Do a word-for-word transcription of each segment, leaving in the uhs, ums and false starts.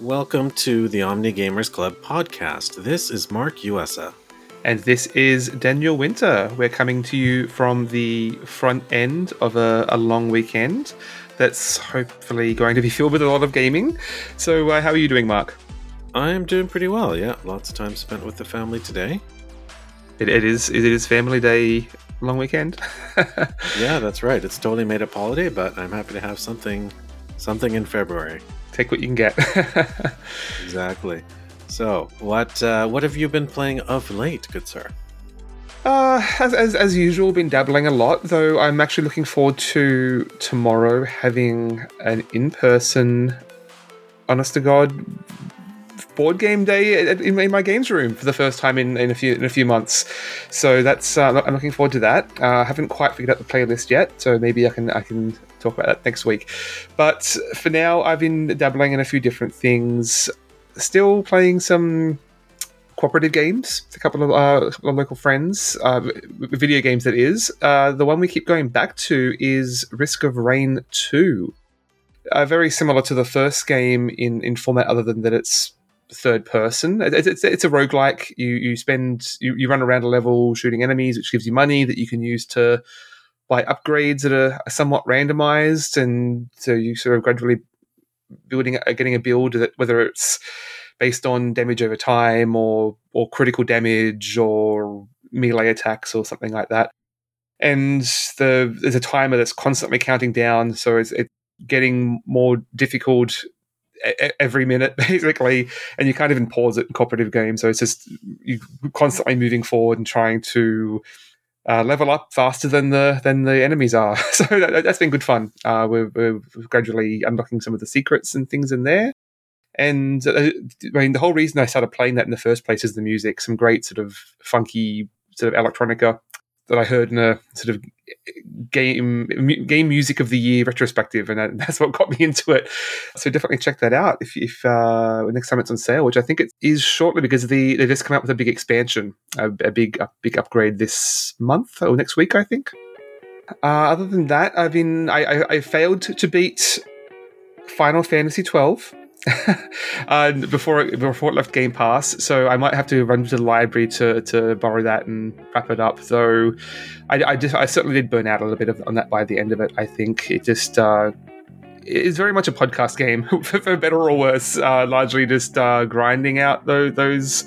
Welcome to the Omni Gamers Club podcast. This is Mark Uessa. And this is Daniel Winter. We're coming to you from the front end of a, a long weekend that's hopefully going to be filled with a lot of gaming. So uh, how are you doing, Mark? I'm doing pretty well, yeah. Lots of time spent with the family today. It, it is it is family day, long weekend. Yeah, that's right. It's totally made up holiday, but I'm happy to have something something in February. Take what you can get. Exactly. So, what uh, what have you been playing of late, good sir? Uh, as, as as usual, been dabbling a lot, though I'm actually looking forward to tomorrow having an in-person, honest-to-God, board game day in, in my games room for the first time in, in a few in a few months. So that's uh, I'm looking forward to that. I uh, haven't quite figured out the playlist yet, so maybe I can I can talk about that next week. But for now, I've been dabbling in a few different things. Still playing some cooperative games, a couple of, uh, a couple of local friends, uh, video games that is. Uh, the one we keep going back to is Risk of Rain two. Uh, very similar to the first game in, in format other than that it's third person. It's, it's, it's a roguelike. You, you spend, you, you run around a level shooting enemies, which gives you money that you can use to buy upgrades that are somewhat randomized. And so you sort of gradually building getting a build that whether it's based on damage over time or or critical damage or melee attacks or something like that, and the there's a timer that's constantly counting down, so it's, it's getting more difficult every minute basically, and you can't even pause it in cooperative games, so it's just you're constantly moving forward and trying to Uh, level up faster than the than the enemies are. So that, that's been good fun. Uh, we're, we're gradually unlocking some of the secrets and things in there. And uh, I mean, the whole reason I started playing that in the first place is the music. Some great sort of funky sort of electronica that I heard in a sort of game game music of the year retrospective, and that, that's what got me into it. So definitely check that out if, if uh, next time it's on sale, which I think it is shortly because the, they just come out with a big expansion, a, a big a big upgrade this month or next week, I think. Uh, other than that, I've been I, I, I failed to beat Final Fantasy twelve. uh, before it, before it left Game Pass, so I might have to run to the library to, to borrow that and wrap it up. Though I, I just I certainly did burn out a little bit of, on that by the end of it. I think it just uh, it's very much a podcast game for, for better or worse. Uh, largely just uh, grinding out those, those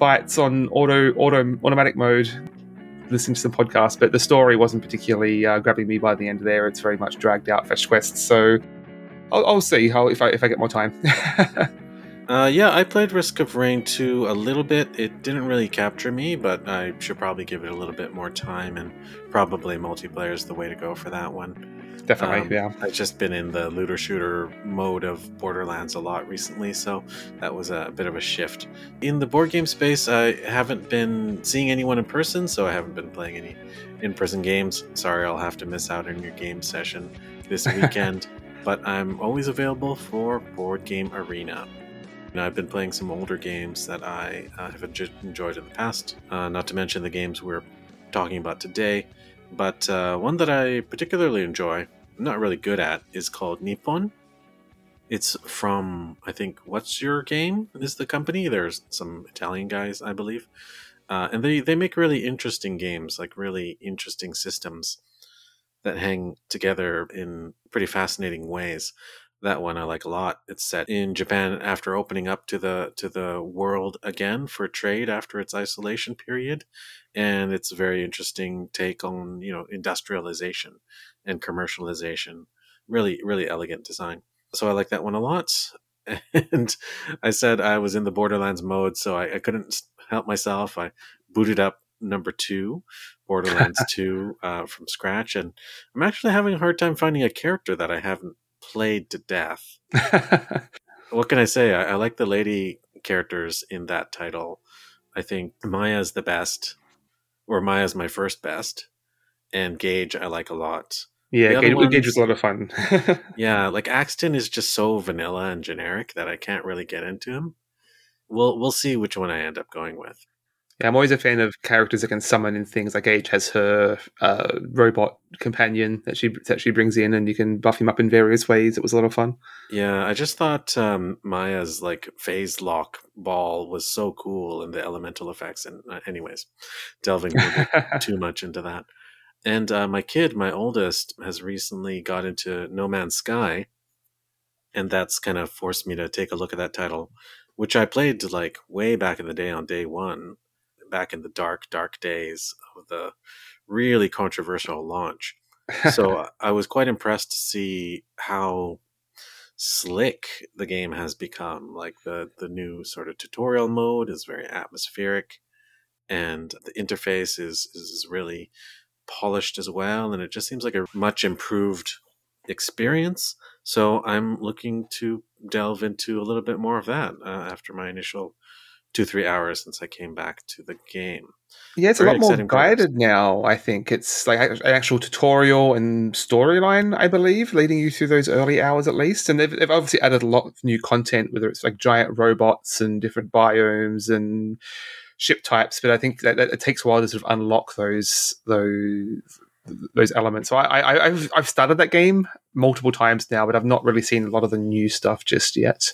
fights on auto auto automatic mode, listening to some podcasts. But the story wasn't particularly uh, grabbing me by the end there. It's very much dragged out fetch quests. So. I'll, I'll see how if I if I get more time. uh, yeah, I played Risk of Rain two a little bit. It didn't really capture me, but I should probably give it a little bit more time, and probably multiplayer is the way to go for that one. Definitely, um, yeah. I've just been in the looter shooter mode of Borderlands a lot recently, so that was a bit of a shift. In the board game space, I haven't been seeing anyone in person, so I haven't been playing any in-person games. Sorry, I'll have to miss out on your game session this weekend. But I'm always available for Board Game Arena. You know, I've been playing some older games that I uh, have enjoyed in the past, uh, not to mention the games we're talking about today. But uh, one that I particularly enjoy, I'm not really good at, is called Nippon. It's from, I think, What's Your Game is the company. There's some Italian guys, I believe. Uh, and they, they make really interesting games, like really interesting systems that hang together in pretty fascinating ways. That one I like a lot. It's set in Japan after opening up to the to the world again for trade after its isolation period, and it's a very interesting take on, you know, industrialization and commercialization. Really, really elegant design. So I like that one a lot. And I said I was in the Borderlands mode, so I, I couldn't help myself. I booted up number two, Borderlands two, uh, from scratch, and I'm actually having a hard time finding a character that I haven't played to death. What can I say? I, I like the lady characters in that title. I think Maya's the best, or Maya's my first best, and Gage I like a lot. Yeah, Gage, ones, Gage was a lot of fun. Yeah, like Axton is just so vanilla and generic that I can't really get into him. We'll we'll see which one I end up going with. Yeah, I'm always a fan of characters that can summon in things. Like Gage has her uh, robot companion that she that she brings in, and you can buff him up in various ways. It was a lot of fun. Yeah, I just thought um, Maya's like phase lock ball was so cool, and the elemental effects. And uh, anyways, delving too much into that. And uh, my kid, my oldest, has recently got into No Man's Sky, and that's kind of forced me to take a look at that title, which I played like way back in the day on day one, back in the dark, dark days of the really controversial launch. So I was quite impressed to see how slick the game has become. Like the, the new sort of tutorial mode is very atmospheric, and the interface is is really polished as well, and it just seems like a much improved experience. So I'm looking to delve into a little bit more of that uh, after my initial two, three hours since I came back to the game. Yeah, it's very a lot more guided now, I think. It's like an actual tutorial and storyline, I believe, leading you through those early hours at least. And they've, they've obviously added a lot of new content, whether it's like giant robots and different biomes and ship types, but I think that, that it takes a while to sort of unlock those those those elements. So I, I, I've I've started that game multiple times now, but I've not really seen a lot of the new stuff just yet.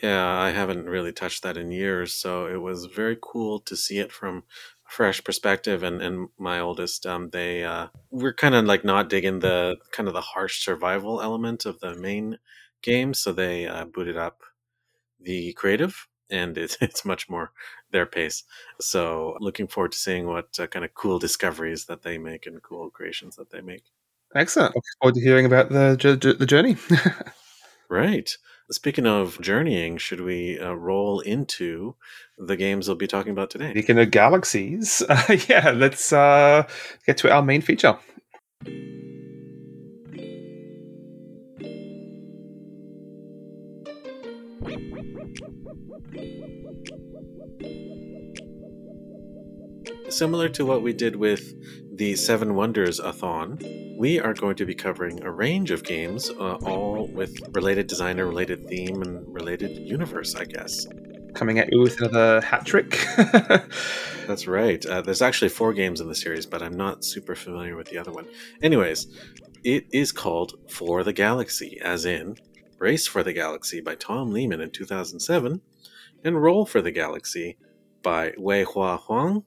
Yeah, I haven't really touched that in years, so it was very cool to see it from a fresh perspective. And, and my oldest, um, they uh, we're kind of like not digging the kind of the harsh survival element of the main game, so they uh, booted up the creative. And it's, it's much more their pace. So looking forward to seeing what uh, kind of cool discoveries that they make and cool creations that they make. Excellent. Looking forward to hearing about the, the journey. Right. Speaking of journeying, should we uh, roll into the games we'll be talking about today? Speaking of galaxies, uh, yeah, let's uh, get to our main feature. Similar to what we did with the Seven Wonders Athon, we are going to be covering a range of games, uh, all with related designer, related theme, and related universe, I guess. Coming at you with another hat trick. That's right. Uh, there's actually four games in the series, but I'm not super familiar with the other one. Anyways, it is called For the Galaxy, as in Race for the Galaxy by Tom Lehmann in two thousand seven, and Roll for the Galaxy by Wei-Hwa Huang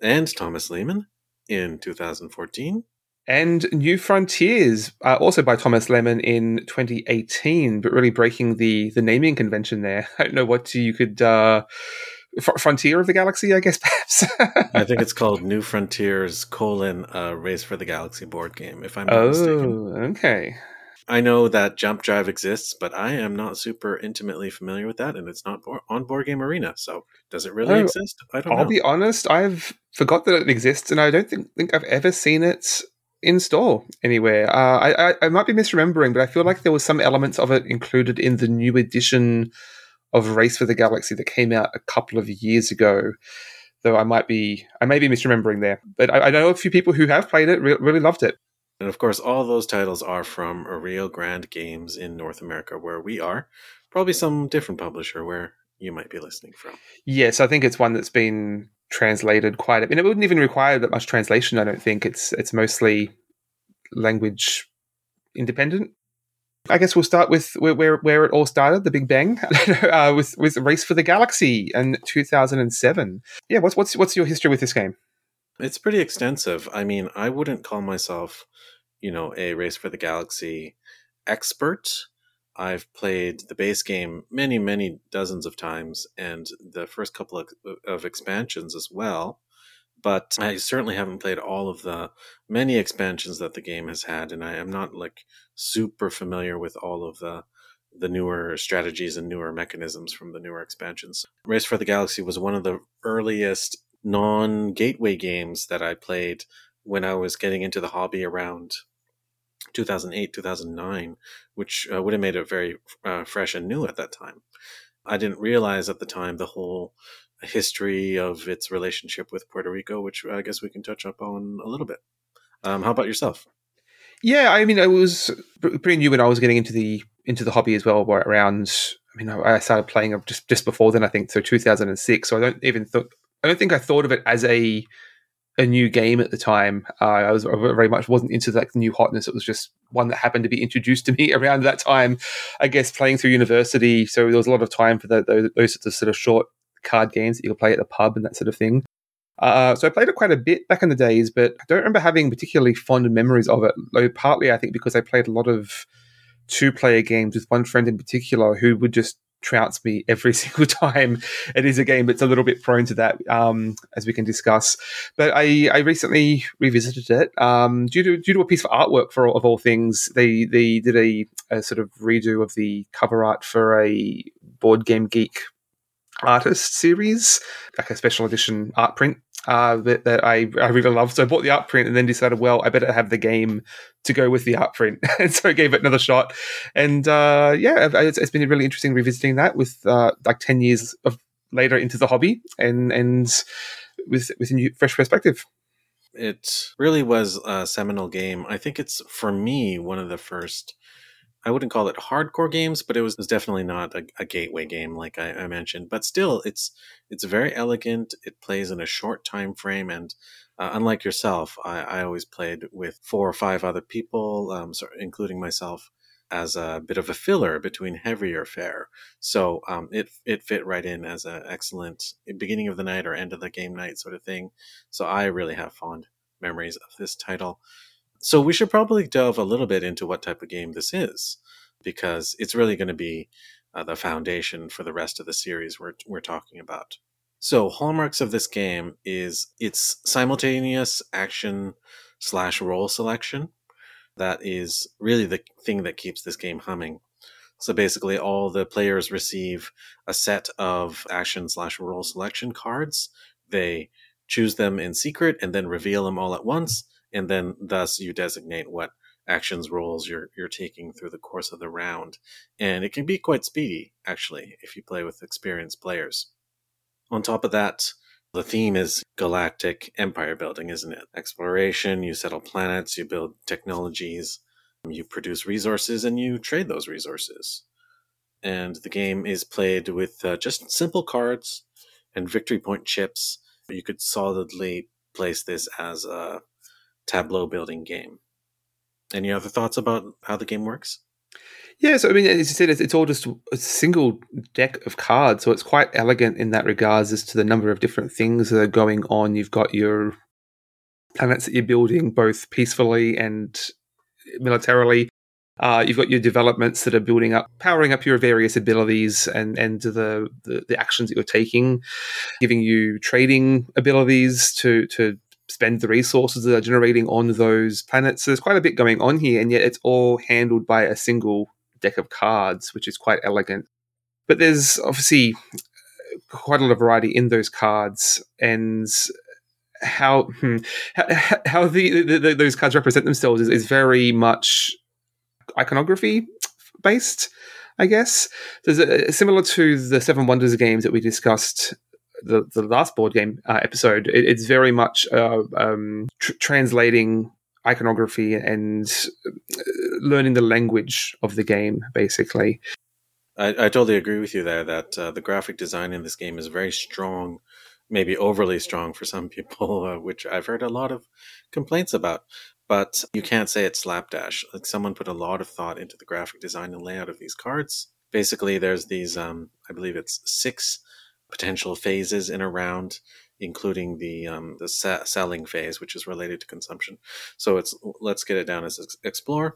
and Thomas Lehmann in two thousand fourteen. And New Frontiers, uh, also by Thomas Lehmann in twenty eighteen, but really breaking the the naming convention there. I don't know what you could... Uh, fr- Frontier of the Galaxy, I guess, perhaps? I think it's called New Frontiers colon uh, Race for the Galaxy board game, if I'm not oh, mistaken. Oh, okay. I know that Jump Drive exists, but I am not super intimately familiar with that, and it's not on Board Game Arena, so does it really oh, exist? I don't I'll know. I'll be honest, I've forgot that it exists, and I don't think, think I've ever seen it in store anywhere. Uh, I, I, I might be misremembering, but I feel like there was some elements of it included in the new edition of Race for the Galaxy that came out a couple of years ago, though I might be, I may be misremembering there. But I, I know a few people who have played it, re- really loved it. And of course, all those titles are from Rio Grande Games in North America, where we are. Probably some different publisher where you might be listening from. Yes, I think it's one that's been translated quite a bit. And it wouldn't even require that much translation, I don't think. It's it's mostly language independent. I guess we'll start with where where, where it all started, the Big Bang, uh, with, with Race for the Galaxy in two thousand seven. Yeah, what's what's what's your history with this game? It's pretty extensive. I mean, I wouldn't call myself... you know, a Race for the Galaxy expert. I've played the base game many, many dozens of times and the first couple of, of expansions as well. But I certainly haven't played all of the many expansions that the game has had. And I am not like super familiar with all of the, the newer strategies and newer mechanisms from the newer expansions. Race for the Galaxy was one of the earliest non-gateway games that I played when I was getting into the hobby around two thousand eight, two thousand nine, which uh, would have made it very uh, fresh and new at that time. I didn't realize at the time the whole history of its relationship with Puerto Rico, which I guess we can touch up on a little bit. Um, how about yourself? Yeah, I mean, I was pretty new when I was getting into the into the hobby as well, around, I mean, I started playing just, just before then, I think, so two thousand six. So I don't even th- I don't think I thought of it as a a new game at the time. Uh, I was I very much wasn't into like the new hotness. It was just one that happened to be introduced to me around that time, I guess, playing through university. So there was a lot of time for the, those, those sorts of sort of short card games that you could play at the pub and that sort of thing. Uh, so I played it quite a bit back in the days, but I don't remember having particularly fond memories of it. Though partly, I think, because I played a lot of two-player games with one friend in particular who would just trounce me every single time. It is a game that's a little bit prone to that, um, as we can discuss. But I, I recently revisited it um, due to due to a piece of artwork for all, of all things. They they did a, a sort of redo of the cover art for a Board Game Geek artist series, like a special edition art print uh, that, that I, I really love. So I bought the art print and then decided, well, I better have the game to go with the art print. And so I gave it another shot. And uh, yeah, it's, it's been really interesting revisiting that with uh, like ten years of later into the hobby and, and with, with a new, fresh perspective. It really was a seminal game. I think it's, for me, one of the first... I wouldn't call it hardcore games, but it was, it was definitely not a, a gateway game like I, I mentioned. But still, it's it's very elegant. It plays in a short time frame. And uh, unlike yourself, I, I always played with four or five other people, um, so including myself, as a bit of a filler between heavier fare. So um, it it fit right in as an excellent beginning of the night or end of the game night sort of thing. So I really have fond memories of this title. So we should probably delve a little bit into what type of game this is, because it's really going to be uh, the foundation for the rest of the series we're we're talking about. So hallmarks of this game is its simultaneous action slash role selection. That is really the thing that keeps this game humming. So basically all the players receive a set of action slash role selection cards. They choose them in secret and then reveal them all at once. And then thus you designate what actions, roles you're you're taking through the course of the round. And it can be quite speedy, actually, if you play with experienced players. On top of that, the theme is galactic empire building, isn't it? Exploration, you settle planets, you build technologies, you produce resources, and you trade those resources. And the game is played with uh, just simple cards and victory point chips. You could solidly place this as a tableau building game. Any other thoughts about how the game works? Yeah, so I mean, as you said, it's, it's all just a single deck of cards, so it's quite elegant in that regards as to the number of different things that are going on. You've got your planets that you're building both peacefully and militarily. Uh, you've got your developments that are building up, powering up your various abilities and, and the, the, the actions that you're taking, giving you trading abilities to to spend the resources that are generating on those planets. So there's quite a bit going on here, and yet it's all handled by a single deck of cards, which is quite elegant. But there's obviously quite a lot of variety in those cards, and how hmm, how, how the, the, the those cards represent themselves is, is very much iconography based, I guess. There's a, similar to the Seven Wonders games that we discussed The, the last board game uh, episode. It, it's very much uh, um, tr- translating iconography and learning the language of the game, basically. I, I totally agree with you there that uh, the graphic design in this game is very strong, maybe overly strong for some people, uh, which I've heard a lot of complaints about. But you can't say it's slapdash. Like, someone put a lot of thought into the graphic design and layout of these cards. Basically, there's these, um, I believe it's six potential phases in a round, including the um, the sa- selling phase, which is related to consumption. So it's let's get it down as explore,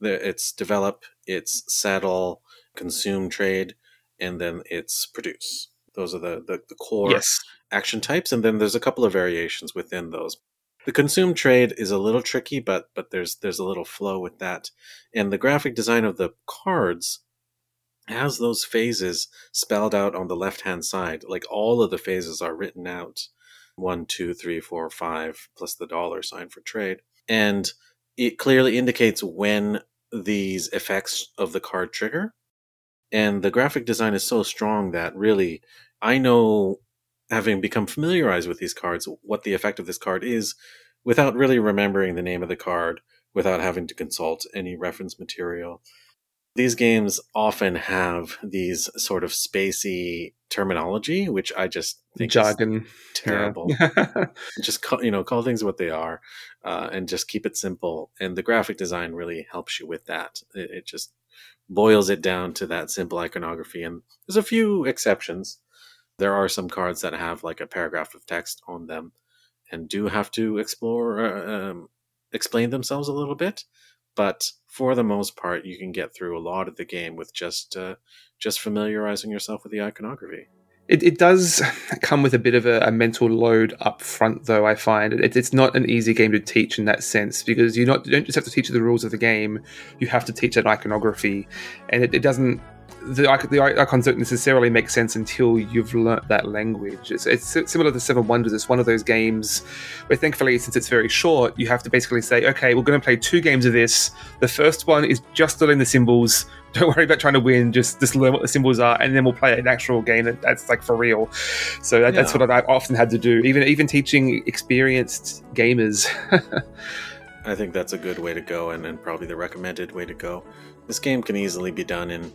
it's develop, it's settle, consume, trade, and then it's produce. Those are the, the, the core yes. action types, and then there's a couple of variations within those. The consume trade is a little tricky, but but there's there's a little flow with that. And the graphic design of the cards has those phases spelled out on the left-hand side. Like, all of the phases are written out. One, two, three, four, five, plus the dollar sign for trade. And it clearly indicates when these effects of the card trigger. And the graphic design is so strong that really, I know, having become familiarized with these cards, what the effect of this card is without really remembering the name of the card, without having to consult any reference material. These games often have these sort of spacey terminology, which I just think jargon is terrible. Yeah. Just call, you know, call things what they are, uh, and just keep it simple. And the graphic design really helps you with that. It, it just boils it down to that simple iconography. And there's a few exceptions. There are some cards that have like a paragraph of text on them and do have to explore, uh, um, explain themselves a little bit. But for the most part, you can get through a lot of the game with just uh, just familiarizing yourself with the iconography. It, it does come with a bit of a, a mental load up front, though, I find. It, it's not an easy game to teach in that sense, because you're not, you don't just have to teach the rules of the game, you have to teach that iconography. And it, it doesn't... The, the icons don't necessarily make sense until you've learnt that language. It's, it's similar to The Seven Wonders. It's one of those games where, thankfully, since it's very short, you have to basically say, okay, we're going to play two games of this. The first one is just learning the symbols. Don't worry about trying to win. Just, just learn what the symbols are, and then we'll play an actual game that, that's like for real. So that, yeah. that's what I often had to do, even even teaching experienced gamers. I think that's a good way to go, and, and probably the recommended way to go. This game can easily be done in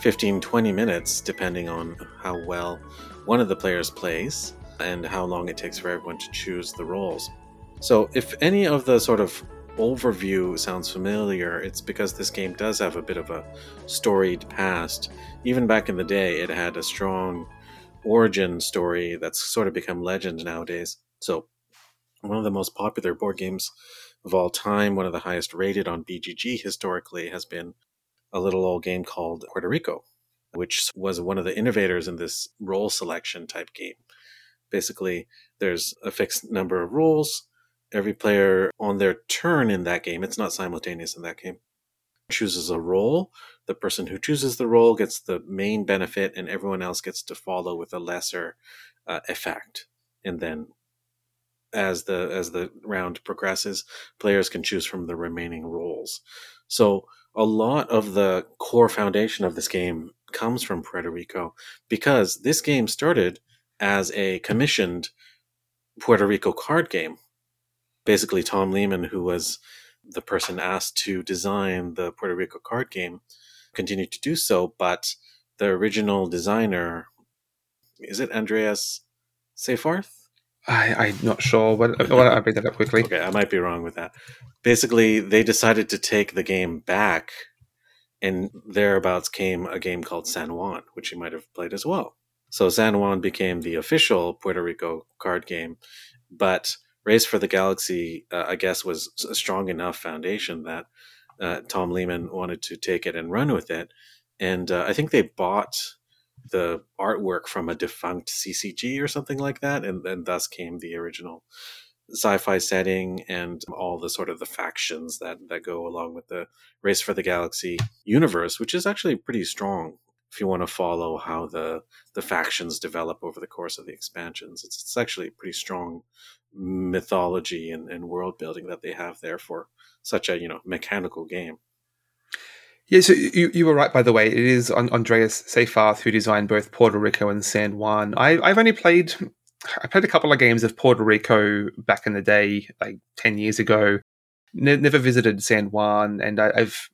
fifteen to twenty minutes, depending on how well one of the players plays and how long it takes for everyone to choose the roles. So if any of the sort of overview sounds familiar, it's because this game does have a bit of a storied past. Even back in the day, it had a strong origin story that's sort of become legend nowadays. So one of the most popular board games of all time, one of the highest rated on B G G historically, has been a little old game called Puerto Rico, which was one of the innovators in this role selection type game. Basically, there's a fixed number of roles. Every player on their turn in that game, it's not simultaneous in that game, chooses a role. The person who chooses the role gets the main benefit, and everyone else gets to follow with a lesser uh, effect. And then as the as the round progresses, players can choose from the remaining roles. So a lot of the core foundation of this game comes from Puerto Rico, because this game started as a commissioned Puerto Rico card game. Basically, Tom Lehmann, who was the person asked to design the Puerto Rico card game, continued to do so, but the original designer, is it Andreas Seyfarth? I, I'm not sure. Why don't I bring that up quickly? Okay, I might be wrong with that. Basically, they decided to take the game back, and thereabouts came a game called San Juan, which you might have played as well. So San Juan became the official Puerto Rico card game, but Race for the Galaxy, uh, I guess, was a strong enough foundation that uh, Tom Lehmann wanted to take it and run with it. And uh, I think they bought the artwork from a defunct C C G or something like that, and then thus came the original sci-fi setting and all the sort of the factions that that go along with the Race for the Galaxy universe, which is actually pretty strong if you want to follow how the the factions develop over the course of the expansions. It's, it's actually pretty strong mythology and, and world building that they have there for such a, you know, mechanical game. Yeah, so you, you were right, by the way. It is Andreas Seyfarth who designed both Puerto Rico and San Juan. I, I've only played, I played a couple of games of Puerto Rico back in the day, like ten years ago. Ne- never visited San Juan, and I, I've,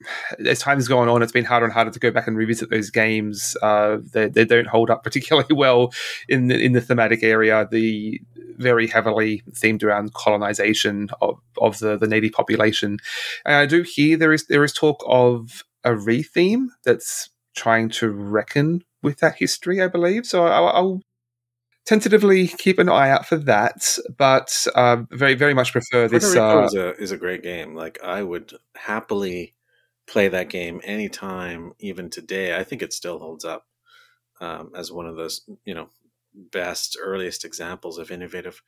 as time's gone on, it's been harder and harder to go back and revisit those games. Uh, they, they don't hold up particularly well in the, in the thematic area. The very heavily themed around colonization of, of the, the native population. And I do hear there is there is talk of a re-theme that's trying to reckon with that history, I believe. So I'll, I'll tentatively keep an eye out for that, but uh, very, very much prefer Puerto this. Puerto Rico uh, is, a, is a great game. Like, I would happily play that game anytime, even today. I think it still holds up um, as one of those, you know, best, earliest examples of innovative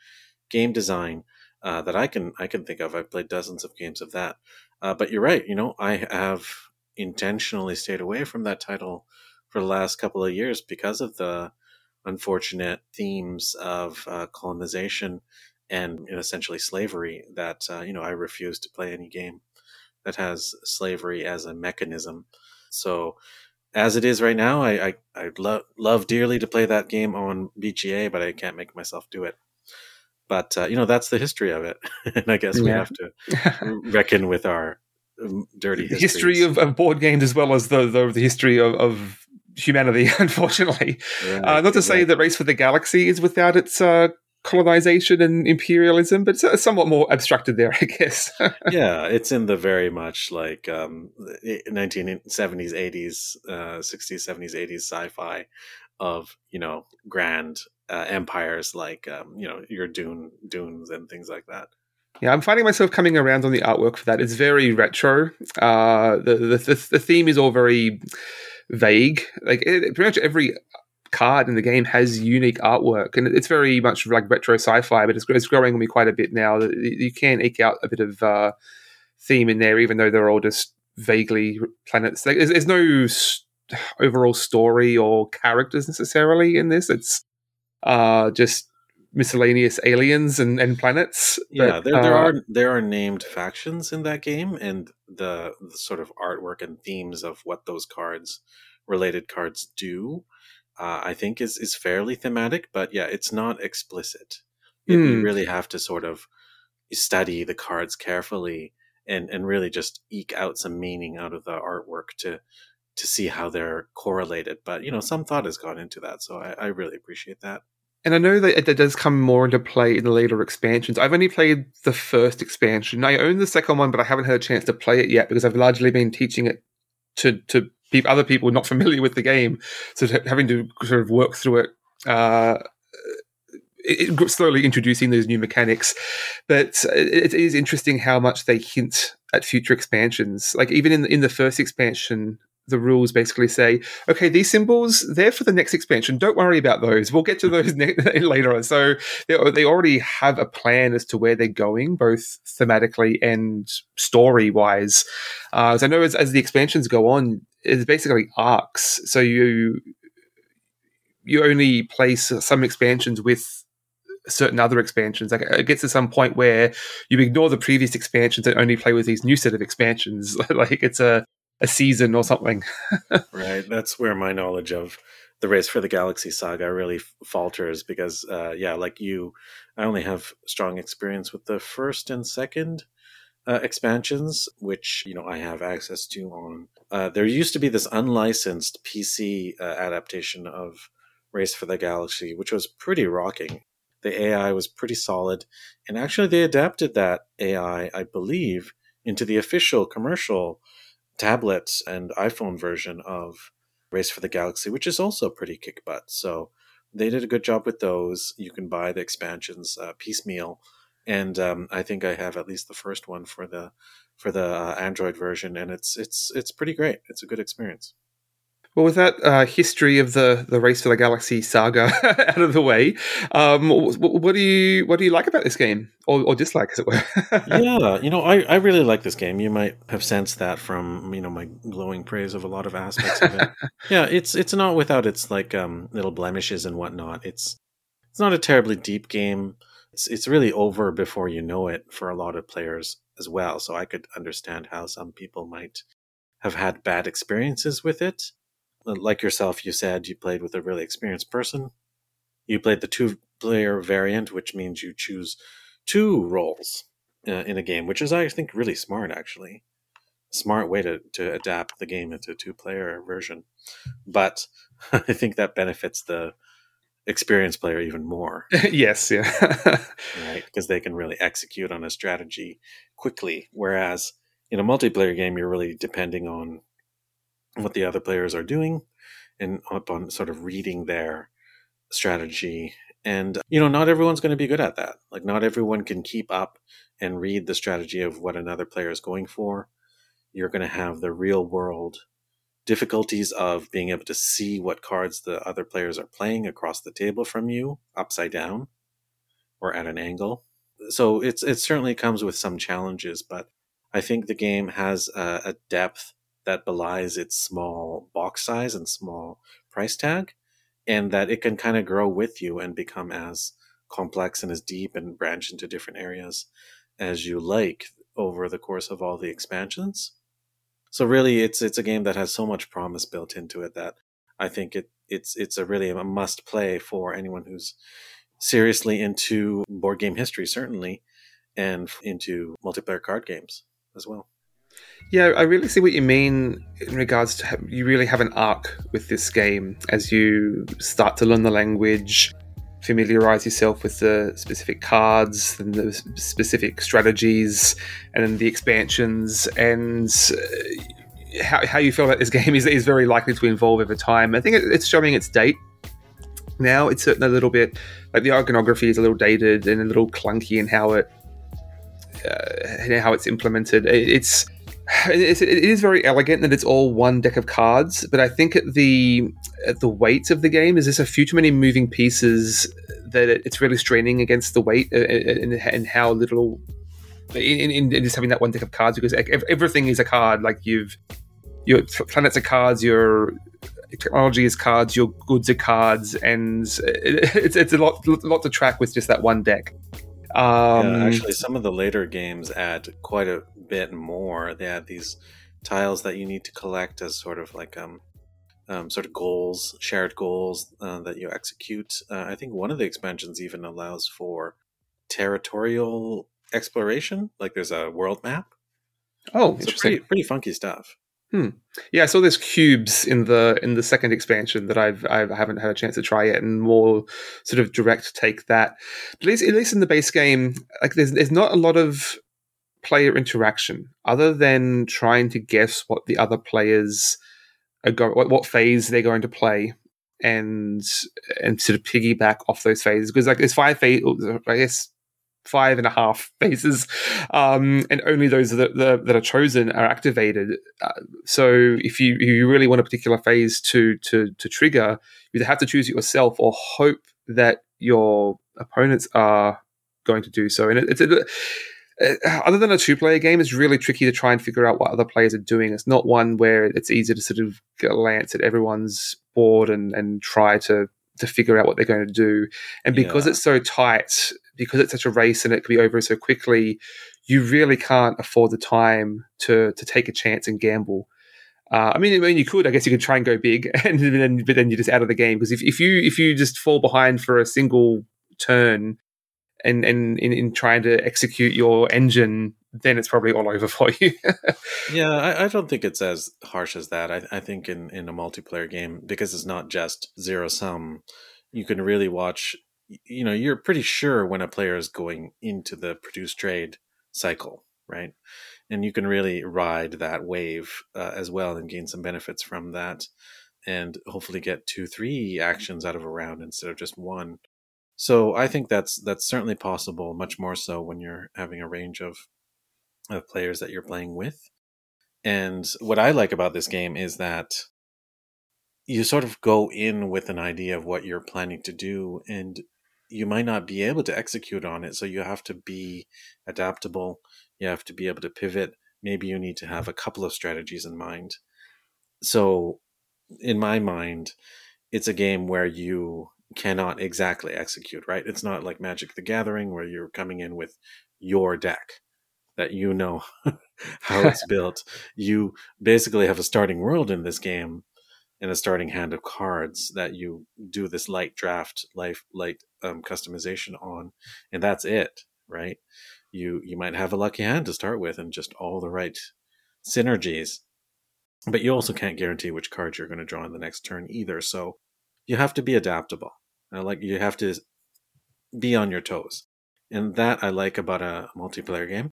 game design uh, that I can I can think of. I've played dozens of games of that. Uh, but you're right. You know, I have intentionally stayed away from that title for the last couple of years because of the unfortunate themes of uh, colonization and, you know, essentially slavery that, uh, you know, I refuse to play any game that has slavery as a mechanism. So as it is right now, I, I, I'd lo- love dearly to play that game on B G A, but I can't make myself do it. But, uh, you know, that's the history of it. And I guess we yeah. have to reckon with our dirty history of, of board games, as well as the the, the history of, of humanity, unfortunately. Yeah, uh, not to say yeah. that Race for the Galaxy is without its uh, colonization and imperialism, but it's somewhat more abstracted there, I guess. Yeah, it's in the very much like um, nineteen seventies, eighties, uh, sixties, seventies, eighties sci-fi of, you know, grand uh, empires like, um, you know, your Dune, Dunes and things like that. Yeah, I'm finding myself coming around on the artwork for that. It's very retro. Uh, the, the the theme is all very vague. Like it, pretty much every card in the game has unique artwork, and it's very much like retro sci-fi. But it's, it's growing on me quite a bit now. You can eke out a bit of uh, theme in there, even though they're all just vaguely planets. Like, there's, there's no st- overall story or characters necessarily in this. It's uh, just miscellaneous aliens and, and planets. But, yeah, there, there uh, are there are named factions in that game, and the, the sort of artwork and themes of what those cards, related cards, do, uh, I think is is fairly thematic. But yeah, it's not explicit. It, mm. You really have to sort of study the cards carefully and and really just eke out some meaning out of the artwork to to see how they're correlated. But you know, some thought has gone into that, so I, I really appreciate that. And I know that it does come more into play in the later expansions. I've only played the first expansion. I own the second one, but I haven't had a chance to play it yet because I've largely been teaching it to to other people not familiar with the game. So having to sort of work through it, uh, it slowly introducing those new mechanics. But it is interesting how much they hint at future expansions. Like even in in the first expansion, the rules basically say, okay, these symbols, they're for the next expansion. Don't worry about those. We'll get to those ne- later on. So they, they already have a plan as to where they're going, both thematically and story-wise. Uh, so I know as, as the expansions go on, it's basically arcs. So you you only place some expansions with certain other expansions. Like it gets to some point where you ignore the previous expansions and only play with these new set of expansions. Like it's a... a season or something. Right. That's where my knowledge of the Race for the Galaxy saga really falters because, uh, yeah, like you, I only have strong experience with the first and second uh, expansions, which, you know, I have access to on. Uh, there used to be this unlicensed P C uh, adaptation of Race for the Galaxy, which was pretty rocking. The A I was pretty solid. And actually, they adapted that A I, I believe, into the official commercial tablets and iPhone version of Race for the Galaxy, which is also pretty kick butt. So they did a good job with those. You can buy the expansions uh, piecemeal, and um, I think I have at least the first one for the for the uh, Android version, and it's it's it's pretty great. It's a good experience. Well, with that uh, history of the, the Race for the Galaxy saga out of the way, um, what, what do you what do you like about this game, or, or dislike, as it were? Yeah, you know, I, I really like this game. You might have sensed that from you know my glowing praise of a lot of aspects of it. Yeah, it's it's not without its like um, little blemishes and whatnot. It's it's not a terribly deep game. It's it's really over before you know it for a lot of players as well. So I could understand how some people might have had bad experiences with it. Like yourself, you said you played with a really experienced person. You played the two-player variant, which means you choose two roles uh, in a game, which is, I think, really smart, actually. Smart way to, to adapt the game into a two-player version. But I think that benefits the experienced player even more. Yes, yeah. Right, because they can really execute on a strategy quickly, whereas in a multiplayer game, you're really depending on what the other players are doing and upon sort of reading their strategy. And, you know, not everyone's going to be good at that. Like not everyone can keep up and read the strategy of what another player is going for. You're going to have the real world difficulties of being able to see what cards the other players are playing across the table from you, upside down or at an angle. So it's, it certainly comes with some challenges, but I think the game has a, a depth that belies its small box size and small price tag, and that it can kind of grow with you and become as complex and as deep and branch into different areas as you like over the course of all the expansions. So really, it's it's a game that has so much promise built into it that I think it it's it's a really a must play for anyone who's seriously into board game history, certainly, and into multiplayer card games as well. Yeah, I really see what you mean in regards to how you really have an arc with this game as you start to learn the language, familiarize yourself with the specific cards and the specific strategies and then the expansions and how, how you feel that this game is, is very likely to evolve over time. I think it, it's showing its date. Now it's certainly a little bit, like the iconography is a little dated and a little clunky in how it uh, how it's implemented. It, it's It is very elegant that it's all one deck of cards, but I think at the at the weight of the game is there's a few too many moving pieces that it's really straining against the weight and how little in, in, in just having that one deck of cards, because everything is a card. Like you've your planets are cards, your technology is cards, your goods are cards, and it's it's a lot lot to track with just that one deck. Um, yeah, actually, some of the later games add quite a bit more. They add these tiles that you need to collect as sort of like um, um sort of goals, shared goals uh, that you execute. Uh, I think one of the expansions even allows for territorial exploration. Like there's a world map. Oh, so interesting! Pretty, pretty funky stuff. Hmm. Yeah, I saw there's cubes in the in the second expansion that I've I haven't had a chance to try yet, and more sort of direct take that. But at least at least in the base game, like there's there's not a lot of player interaction other than trying to guess what the other players are going, what, what phase they're going to play, and and sort of piggyback off those phases, because like there's five phase, I guess five and a half phases, um, and only those that, that, that are chosen are activated. Uh, so if you if you really want a particular phase to to to trigger, you either have to choose it yourself or hope that your opponents are going to do so. And it, it's a other than a two-player game, it's really tricky to try and figure out what other players are doing. It's not one where it's easy to sort of glance at everyone's board and, and try to, to figure out what they're going to do. And because yeah. it's so tight, because it's such a race and it can be over so quickly, you really can't afford the time to to take a chance and gamble. Uh, I mean, I mean, you could, I guess you could try and go big, and then, but then you're just out of the game. Because if, if, you, if you just fall behind for a single turn, and and in, in trying to execute your engine, then it's probably all over for you. yeah, I, I don't think it's as harsh as that. I, I think in, in a multiplayer game, because it's not just zero sum, you can really watch, you know, you're pretty sure when a player is going into the produce trade cycle, right? And you can really ride that wave uh, as well and gain some benefits from that, and hopefully get two, three actions out of a round instead of just one. So I think that's that's certainly possible, much more so when you're having a range of of players that you're playing with. And what I like about this game is that you sort of go in with an idea of what you're planning to do, and you might not be able to execute on it. So you have to be adaptable. You have to be able to pivot. Maybe you need to have a couple of strategies in mind. So in my mind, it's a game where you cannot exactly execute, right? It's not like Magic the Gathering where you're coming in with your deck that you know how it's built. You basically have a starting world in this game and a starting hand of cards that you do this light draft, life, light um, customization on, and that's it, right? You you might have a lucky hand to start with and just all the right synergies, but you also can't guarantee which card you're going to draw in the next turn either. So you have to be adaptable. I like you have to be on your toes, and that I like about a multiplayer game.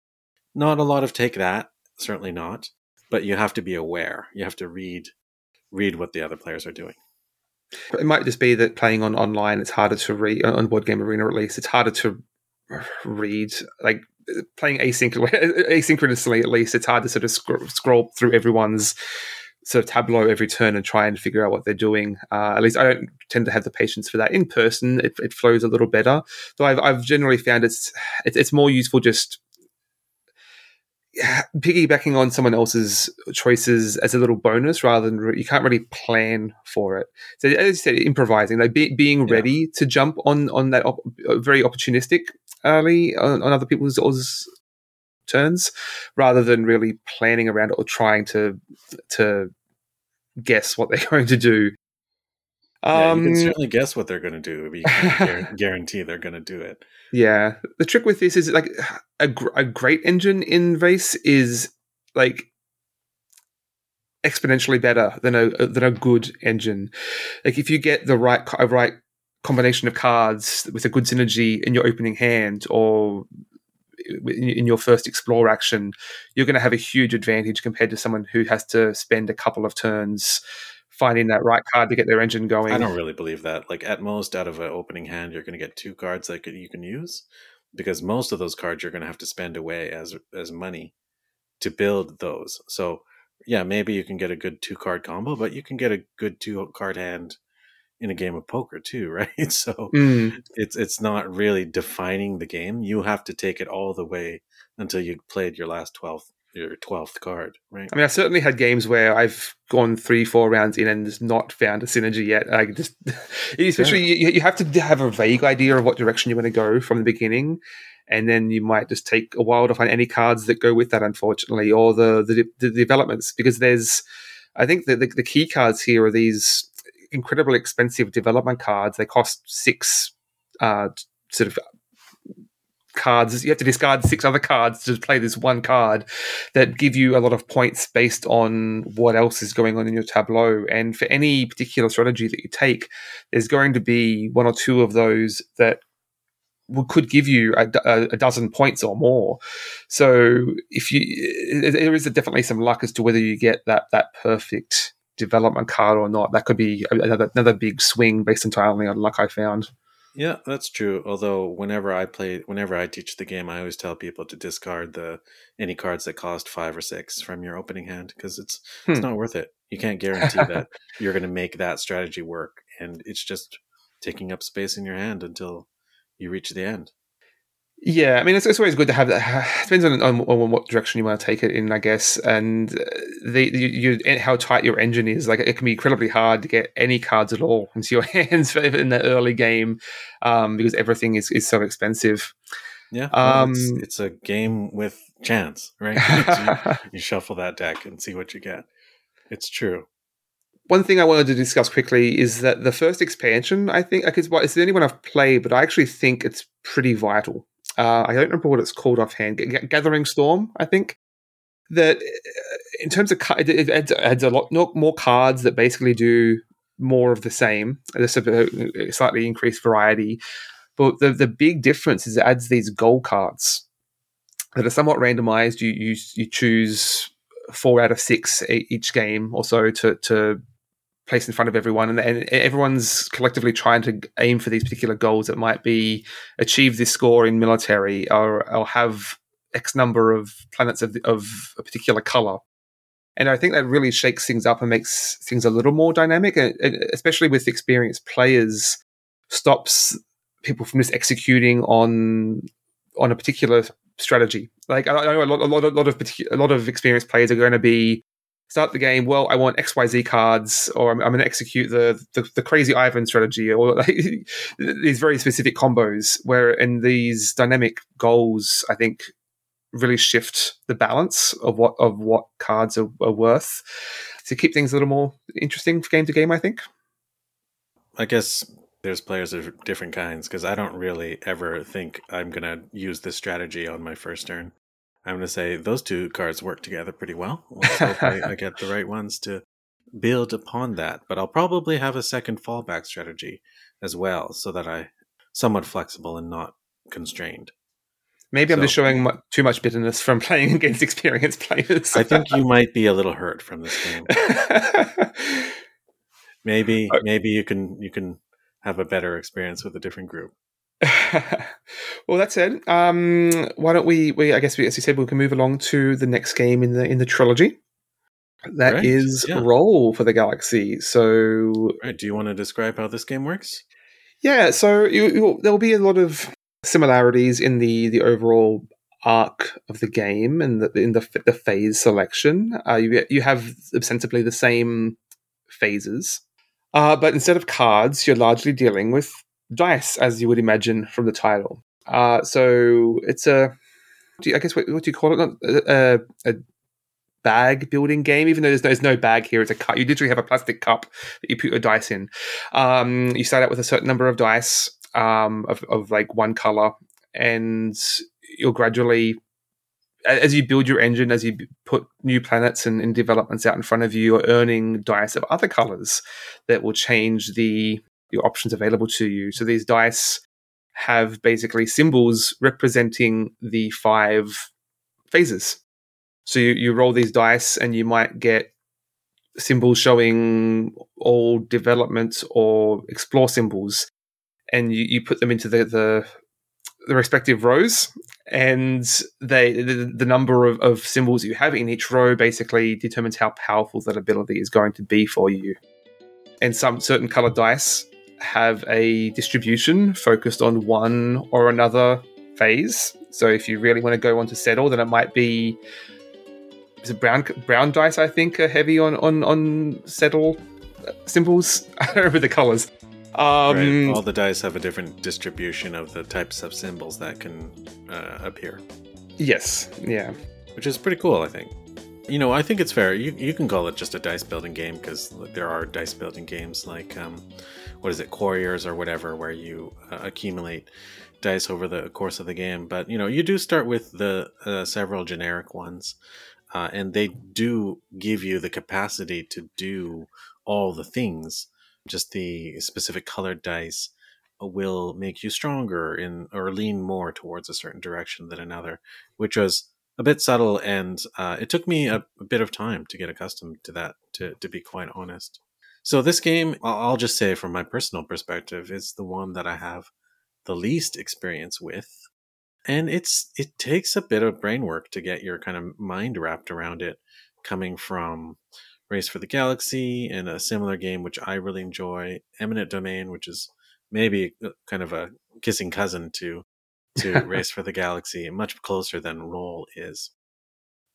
Not a lot of take that, certainly not, but you have to be aware. You have to read read what the other players are doing. It might just be that playing on online, it's harder to read on Board Game Arena, at least. It's harder to read, like playing asynchronously, at least. It's hard to sort of sc- scroll through everyone's sort of tableau every turn and try and figure out what they're doing. Uh, at least I don't tend to have the patience for that. In person, it, it flows a little better. So I've, I've generally found it's, it's it's more useful just piggybacking on someone else's choices as a little bonus, rather than you can't really plan for it. So as you said, improvising, like be, being ready yeah. to jump on on that op- very opportunistic early on, on other people's turns, rather than really planning around it or trying to to guess what they're going to do. Yeah, um, you can certainly guess what they're going to do, but you can't guarantee they're going to do it. Yeah, the trick with this is like a, gr- a great engine in Race is like exponentially better than a than a good engine. Like if you get the right right combination of cards with a good synergy in your opening hand or in your first explore action, you're going to have a huge advantage compared to someone who has to spend a couple of turns finding that right card to get their engine going. I don't really believe that. Like at most, out of an opening hand, you're going to get two cards that you can use, because most of those cards you're going to have to spend away as as money to build those. So yeah, maybe you can get a good two card combo, but you can get a good two card hand in a game of poker too, right? So mm. it's it's not really defining the game. You have to take it all the way until you played your last twelfth, your twelfth card, right? I mean, I certainly had games where I've gone three, four rounds in and just not found a synergy yet. I just, especially yeah. you, you have to have a vague idea of what direction you want to go from the beginning, and then you might just take a while to find any cards that go with that, unfortunately, or the the, the developments, because there's, I think the, the the key cards here are these incredibly expensive development cards. They cost six uh, sort of cards. You have to discard six other cards to play this one card that give you a lot of points based on what else is going on in your tableau. And for any particular strategy that you take, there's going to be one or two of those that could give you a, a dozen points or more. So if you, there is definitely some luck as to whether you get that that perfect development card or not. That could be another, another big swing based entirely on luck, I found. Yeah, that's true. Although whenever I play, whenever I teach the game, I always tell people to discard the any cards that cost five or six from your opening hand, because it's hmm. it's not worth it. You can't guarantee that you're going to make that strategy work, and it's just taking up space in your hand until you reach the end. Yeah, I mean, it's, it's always good to have that. It depends on, on on what direction you want to take it in, I guess, and the you, you how tight your engine is. Like, it can be incredibly hard to get any cards at all into your hands in the early game, um, because everything is, is so expensive. Yeah, well, um, it's, it's a game with chance, right? So you, you shuffle that deck and see what you get. It's true. One thing I wanted to discuss quickly is that the first expansion, I think, like it's, it's the only one I've played, but I actually think it's pretty vital. Uh, I don't remember what it's called offhand. G- Gathering Storm, I think. That in terms of it, it adds, adds a lot more cards that basically do more of the same. There's a slightly increased variety, but the the big difference is it adds these goal cards that are somewhat randomized. You you you choose four out of six each game or so to to. place in front of everyone, and, and everyone's collectively trying to aim for these particular goals. That might be achieve this score in military, or, or have X number of planets of, of a particular color. And I think that really shakes things up and makes things a little more dynamic, and, and especially with experienced players, stops people from just executing on on a particular strategy. Like I know a lot, a lot, a lot of a lot of experienced players are going to be. Start the game, well, I want X Y Z cards, or I'm, I'm going to execute the, the the crazy Ivan strategy, or like, these very specific combos, where in these dynamic goals, I think, really shift the balance of what of what cards are, are worth to keep things a little more interesting from game to game, I think. I guess there's players of different kinds, because I don't really ever think I'm going to use this strategy on my first turn. I'm going to say those two cards work together pretty well. Let's hope I, I get the right ones to build upon that. But I'll probably have a second fallback strategy as well, so that I'm somewhat flexible and not constrained. Maybe so, I'm just showing mu- too much bitterness from playing against experienced players. I think you might be a little hurt from this game. maybe okay. maybe you can you can have a better experience with a different group. Well, that said, um, why don't we, we? I guess, we, as you said, we can move along to the next game in the in the trilogy. That right. is yeah. Roll for the Galaxy. So, right. do you want to describe how this game works? Yeah. So there will be a lot of similarities in the the overall arc of the game and the, in the the phase selection. Uh, you you have ostensibly the same phases, uh, but instead of cards, you're largely dealing with dice, as you would imagine from the title. Uh, so it's a, do you, I guess, what, what do you call it? Not a, a bag building game, even though there's no, there's no bag here. It's a cup. You literally have a plastic cup that you put your dice in. Um, you start out with a certain number of dice um, of, of like one color, and you'll gradually as you build your engine, as you put new planets and, and developments out in front of you, you're earning dice of other colors that will change the your options available to you. So these dice have basically symbols representing the five phases. So you, you roll these dice and you might get symbols showing all developments or explore symbols, and you, you put them into the, the the respective rows, and they the, the number of, of symbols you have in each row basically determines how powerful that ability is going to be for you. And some certain colored dice have a distribution focused on one or another phase. So if you really want to go on to settle, then it might be Is it brown brown dice, I think, are heavy on, on, on settle symbols. I don't remember the colours. Um, right. All the dice have a different distribution of the types of symbols that can uh, appear. Yes, yeah. Which is pretty cool, I think. You know, I think it's fair. You you can call it just a dice-building game, because there are dice-building games like, um, what is it, Quarriers or whatever, where you uh, accumulate dice over the course of the game. But, you know, you do start with the uh, several generic ones. Uh, and they do give you the capacity to do all the things. Just the specific colored dice will make you stronger in or lean more towards a certain direction than another, which was a bit subtle. And uh, it took me a, a bit of time to get accustomed to that, to, to be quite honest. So this game, I'll just say from my personal perspective, is the one that I have the least experience with. And it's it takes a bit of brain work to get your kind of mind wrapped around it, coming from Race for the Galaxy and a similar game, which I really enjoy, Eminent Domain, which is maybe kind of a kissing cousin to, to Race for the Galaxy, much closer than Roll is.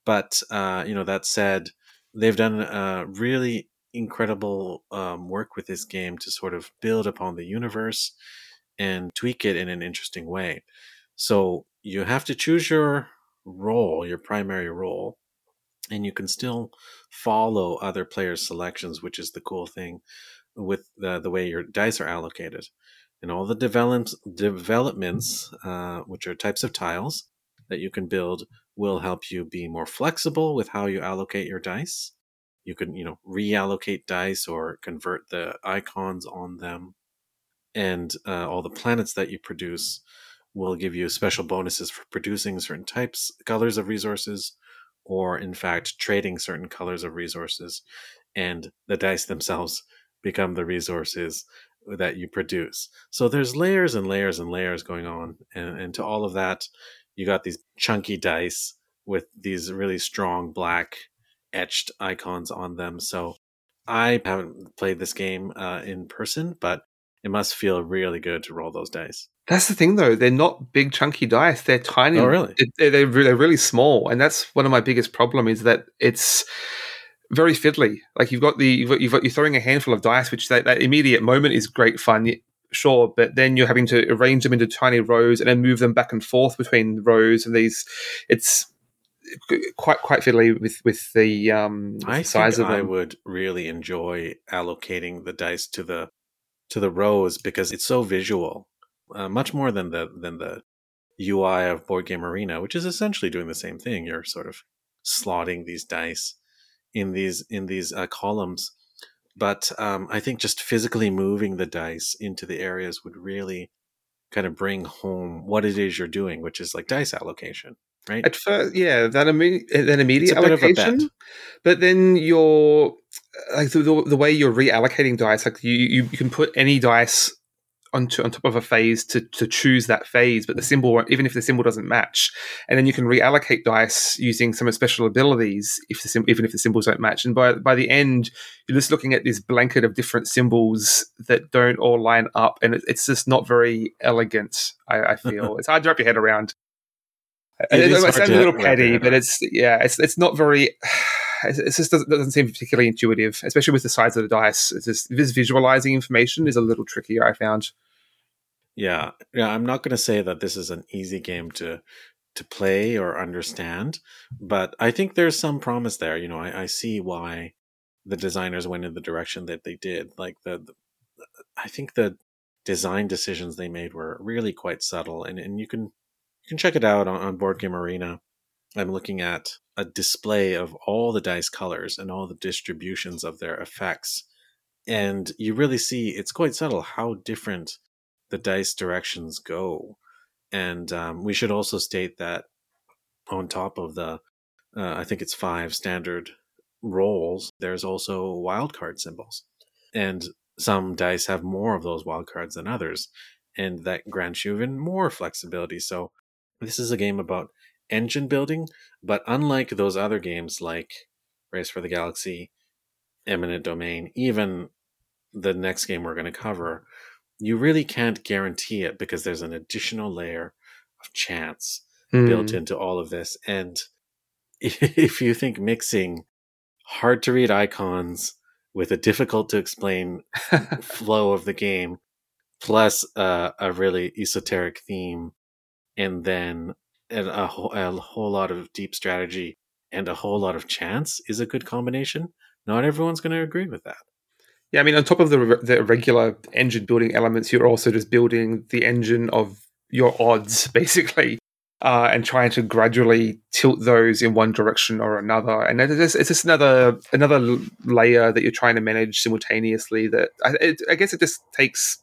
But, uh, you know, that said, they've done a really incredible um, work with this game to sort of build upon the universe and tweak it in an interesting way. So you have to choose your role, your primary role, and you can still follow other players' selections, which is the cool thing with the, the way your dice are allocated. And all the develop, developments, uh, which are types of tiles that you can build, will help you be more flexible with how you allocate your dice. You can, you know, reallocate dice or convert the icons on them. And uh, all the planets that you produce will give you special bonuses for producing certain types, colors of resources, or in fact, trading certain colors of resources. And the dice themselves become the resources that you produce. So there's layers and layers and layers going on. And, and to all of that, you got these chunky dice with these really strong black etched icons on them. So I haven't played this game uh, in person, but it must feel really good to roll those dice. That's the thing, though. They're not big, chunky dice. They're tiny. Oh, really? They're, they're really small, and that's one of my biggest problems is that it's very fiddly. Like you've got the you've got, you've got, you're throwing a handful of dice, which that, that immediate moment is great fun, sure, but then you're having to arrange them into tiny rows and then move them back and forth between rows, and these it's quite quite fiddly with with the um with I the size think of them. I would really enjoy allocating the dice to the to the rows because it's so visual. Uh, much more than the than the U I of Board Game Arena, which is essentially doing the same thing. You're sort of slotting these dice in these in these uh, columns, but um, I think just physically moving the dice into the areas would really kind of bring home what it is you're doing, which is like dice allocation, right? At first, yeah, that imme- that immediate it's a allocation, bit of a bet. But then you're like the, the, the way you're reallocating dice, like you you can put any dice Onto, on top of a phase to, to choose that phase, but the symbol, even if the symbol doesn't match, and then you can reallocate dice using some special abilities, if the sim, even if the symbols don't match. And by by the end, you're just looking at this blanket of different symbols that don't all line up, and it, it's just not very elegant. I, I feel it's hard to wrap your head around. It, it, it sounds a little petty, but it's yeah, it's it's not very. It just doesn't, doesn't seem particularly intuitive, especially with the size of the dice. It's just, just visualizing information is a little trickier, I found. Yeah, yeah. I'm not going to say that this is an easy game to to play or understand, but I think there's some promise there. You know, I, I see why the designers went in the direction that they did. Like the, the, I think the design decisions they made were really quite subtle, and, and you can you can check it out on, on Board Game Arena. I'm looking at a display of all the dice colors and all the distributions of their effects. And you really see, it's quite subtle how different the dice directions go. And um, we should also state that on top of the, uh, I think it's five standard rolls, there's also wildcard symbols. And some dice have more of those wildcards than others. And that grants you even more flexibility. So this is a game about engine building, but unlike those other games like Race for the Galaxy, Eminent Domain, even the next game we're going to cover, you really can't guarantee it because there's an additional layer of chance mm. built into all of this. And if you think mixing hard to read icons with a difficult to explain flow of the game, plus uh, a really esoteric theme, and then and a, whole, a whole lot of deep strategy and a whole lot of chance is a good combination, not everyone's going to agree with that. Yeah, I mean, on top of the the regular engine building elements, you're also just building the engine of your odds, basically, uh, and trying to gradually tilt those in one direction or another. And it's just, it's just another another layer that you're trying to manage simultaneously. That I, it, I guess it just takes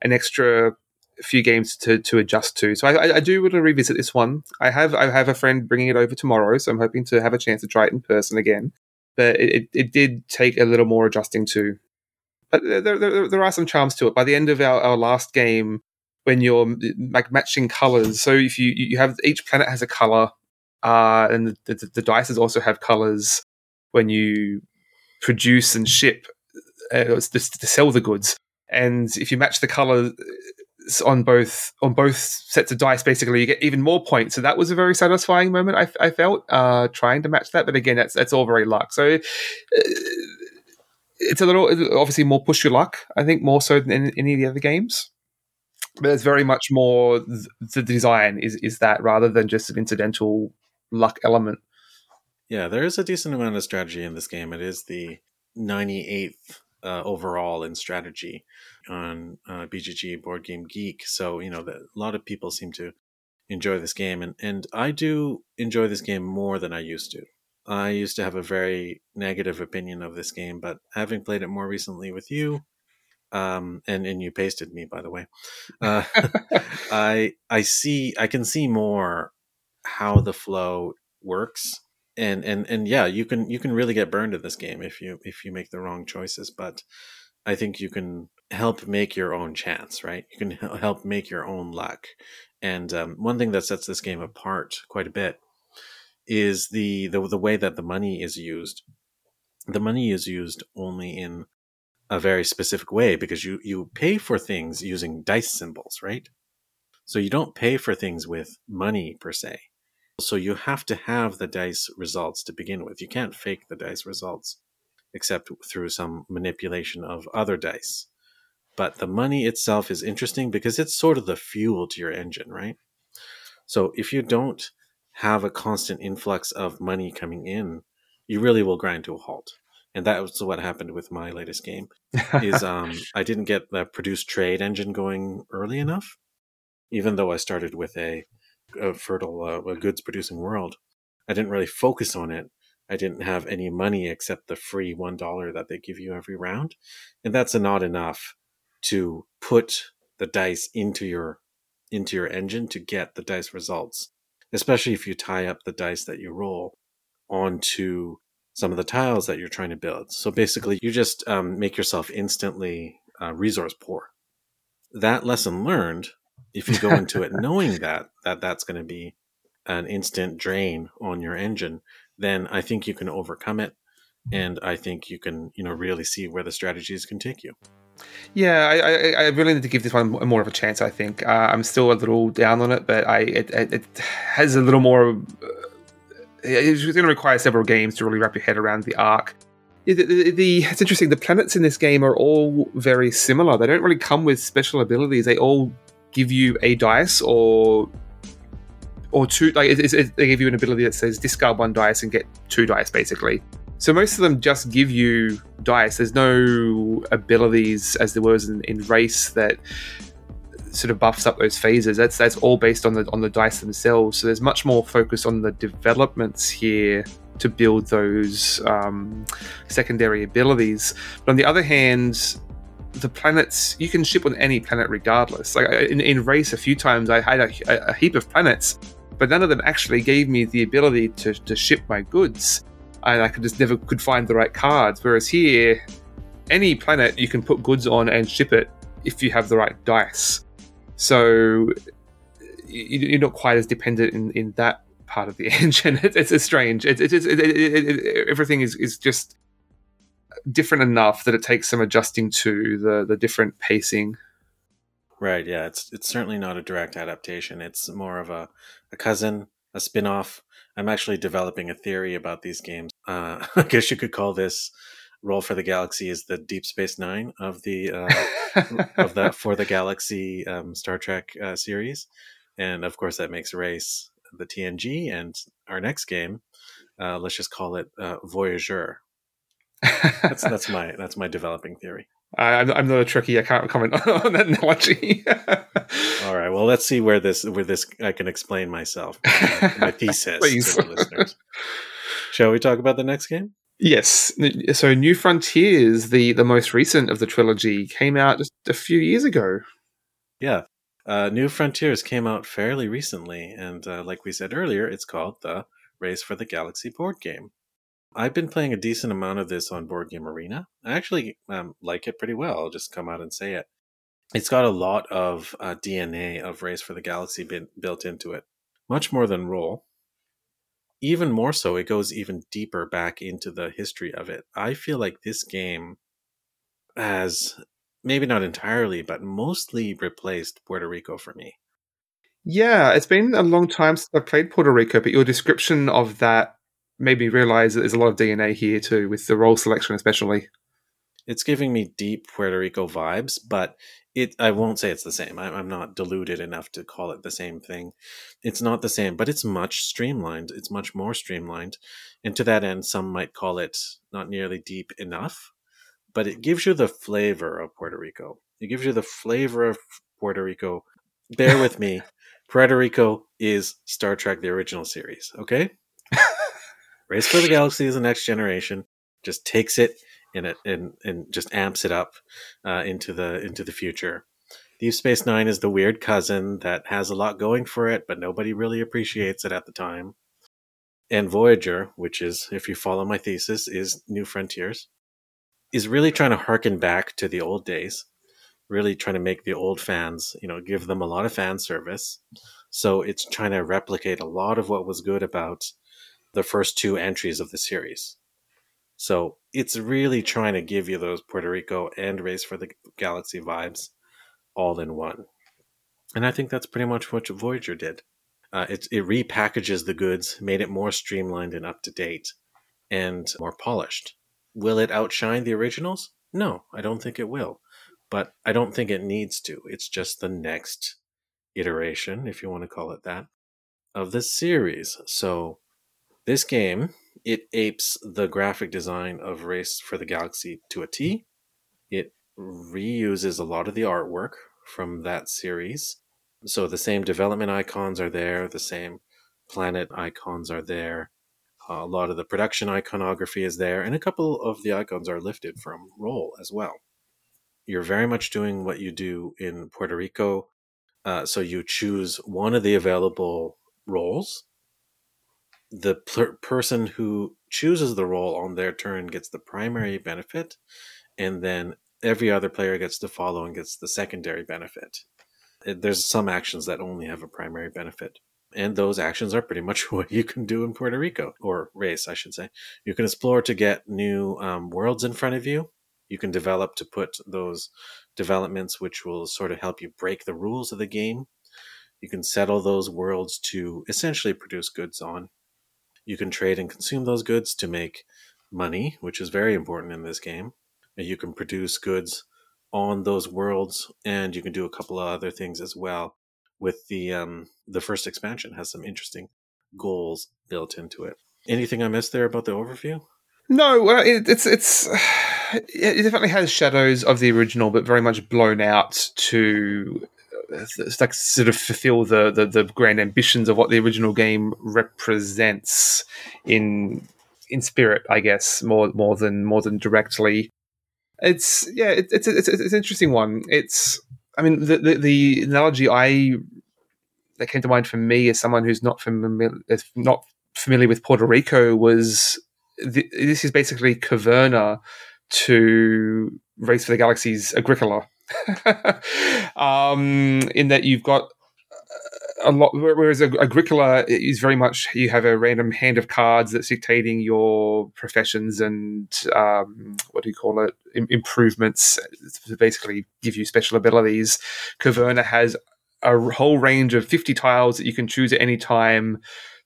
an extra few games to to adjust to. So I, I do want to revisit this one. I have I have a friend bringing it over tomorrow, so I'm hoping to have a chance to try it in person again. But it, it did take a little more adjusting to. But there, there, there are some charms to it. By the end of our, our last game, when you're like matching colors, so if you, you have each planet has a color, uh, and the, the, the dices also have colors when you produce and ship uh, to, to sell the goods. And if you match the color on both on both sets of dice, basically you get even more points. So that was a very satisfying moment. I, I felt uh, trying to match that, but again, that's that's all very luck. So. Uh, It's a little, obviously, more push your luck, I think, more so than in any of the other games. But it's very much more th- the design is, is that rather than just an incidental luck element. Yeah, there is a decent amount of strategy in this game. It is the ninety-eighth uh, overall in strategy on uh, B G G, Board Game Geek. So, you know, the, a lot of people seem to enjoy this game. And, and I do enjoy this game more than I used to. I used to have a very negative opinion of this game, but having played it more recently with you, um, and, and you pasted me, by the way, uh, I I see I can see more how the flow works, and, and and yeah, you can you can really get burned in this game if you if you make the wrong choices. But I think you can help make your own chance, right? You can help make your own luck, and um, one thing that sets this game apart quite a bit is the, the the way that the money is used. The money is used only in a very specific way because you, you pay for things using dice symbols, right? So you don't pay for things with money per se. So you have to have the dice results to begin with. You can't fake the dice results except through some manipulation of other dice. But the money itself is interesting because it's sort of the fuel to your engine, right? So if you don't have a constant influx of money coming in, you really will grind to a halt. And that was what happened with my latest game is um, I didn't get the produce trade engine going early enough, even though I started with a, a fertile uh, a goods producing world. I didn't really focus on it. I didn't have any money except the free one dollar that they give you every round. And that's not enough to put the dice into your, into your engine to get the dice results, especially if you tie up the dice that you roll onto some of the tiles that you're trying to build. So basically, you just um, make yourself instantly uh, resource poor. That lesson learned, if you go into it knowing that, that that's going to be an instant drain on your engine, then I think you can overcome it. And I think you can, you know, really see where the strategies can take you. Yeah, I, I, I really need to give this one more of a chance, I think. Uh, I'm still a little down on it, but I it, it, it has a little more... Uh, it's going to require several games to really wrap your head around the arc. It, the, the, it's interesting, the planets in this game are all very similar. They don't really come with special abilities. They all give you a dice or... or two. Like it, it, they give you an ability that says discard one dice and get two dice, basically. So most of them just give you dice. There's no abilities as there was in, in Race that sort of buffs up those phases. That's that's all based on the on the dice themselves. So there's much more focus on the developments here to build those um, secondary abilities. But on the other hand, the planets, you can ship on any planet regardless. Like in, in Race, a few times I had a, a heap of planets, but none of them actually gave me the ability to, to ship my goods, and I could just never could find the right cards. Whereas here, any planet you can put goods on and ship it if you have the right dice. So you're not quite as dependent in, in that part of the engine. It's, it's strange. It, it, it, it, it, everything is, is just different enough that it takes some adjusting to the, the different pacing. Right, yeah. It's it's certainly not a direct adaptation. It's more of a, a cousin, a spin-off. I'm actually developing a theory about these games. Uh, I guess you could call this Roll for the Galaxy is the Deep Space Nine of the uh, of that For the Galaxy um, Star Trek uh, series. And of course that makes Race the T N G, and our next game, uh, let's just call it uh, Voyager. That's that's my that's my developing theory. I'm, I'm not a tricky. I can't comment on that analogy. All right. Well, let's see where this where this I can explain myself, my, my thesis to the listeners. Shall we talk about the next game? Yes. So, New Frontiers, the the most recent of the trilogy, came out just a few years ago. Yeah, uh, New Frontiers came out fairly recently, and uh, like we said earlier, it's called the Race for the Galaxy board game. I've been playing a decent amount of this on Board Game Arena. I actually um, like it pretty well. I'll just come out and say it. It's got a lot of uh, D N A of Race for the Galaxy been built into it, much more than Roll. Even more so, it goes even deeper back into the history of it. I feel like this game has, maybe not entirely, but mostly replaced Puerto Rico for me. Yeah, it's been a long time since I played Puerto Rico, but your description of that made me realize that there's a lot of D N A here too, with the role selection especially. It's giving me deep Puerto Rico vibes, but it I won't say it's the same. I, I'm not deluded enough to call it the same thing. It's not the same, but it's much streamlined. It's much more streamlined. And to that end, some might call it not nearly deep enough, but it gives you the flavor of Puerto Rico. It gives you the flavor of Puerto Rico. Bear with me. Puerto Rico is Star Trek, the original series, okay? Race for the Galaxy is the next generation. Just takes it and it and, and just amps it up uh, into the into the future. Deep Space Nine is the weird cousin that has a lot going for it, but nobody really appreciates it at the time. And Voyager, which is, if you follow my thesis, is New Frontiers, is really trying to harken back to the old days. Really trying to make the old fans, you know, give them a lot of fan service. So it's trying to replicate a lot of what was good about the first two entries of the series. So it's really trying to give you those Puerto Rico and Race for the Galaxy vibes all in one. And I think that's pretty much what Voyager did. Uh, it, it repackages the goods, made it more streamlined and up to date and more polished. Will it outshine the originals? No, I don't think it will. But I don't think it needs to. It's just the next iteration, if you want to call it that, of the series. So this game, it apes the graphic design of Race for the Galaxy to a T. It reuses a lot of the artwork from that series. So the same development icons are there, the same planet icons are there. Uh, a lot of the production iconography is there, and a couple of the icons are lifted from Roll as well. You're very much doing what you do in Puerto Rico. Uh, so you choose one of the available roles. The per- person who chooses the role on their turn gets the primary benefit, and then every other player gets to follow and gets the secondary benefit. It, there's some actions that only have a primary benefit, and those actions are pretty much what you can do in Puerto Rico, or Race, I should say. You can explore to get new um, worlds in front of you. You can develop to put those developments, which will sort of help you break the rules of the game. You can settle those worlds to essentially produce goods on. You can trade and consume those goods to make money, which is very important in this game. You can produce goods on those worlds, and you can do a couple of other things as well. With the um, the first expansion has some interesting goals built into it. Anything I missed there about the overview? No, well, it, it's it's it definitely has shadows of the original, but very much blown out to it's like sort of fulfill the, the the grand ambitions of what the original game represents in in spirit, I guess, more more than more than directly. It's yeah, it, it's it's it's an interesting one. It's I mean the the, the analogy I that came to mind for me as someone who's not familiar not familiar with Puerto Rico was the, this is basically Caverna to Race for the Galaxy's Agricola. um, in that you've got a lot, whereas Agricola is very much you have a random hand of cards that's dictating your professions and um, what do you call it, Im- improvements to basically give you special abilities. Caverna has a whole range of fifty tiles that you can choose at any time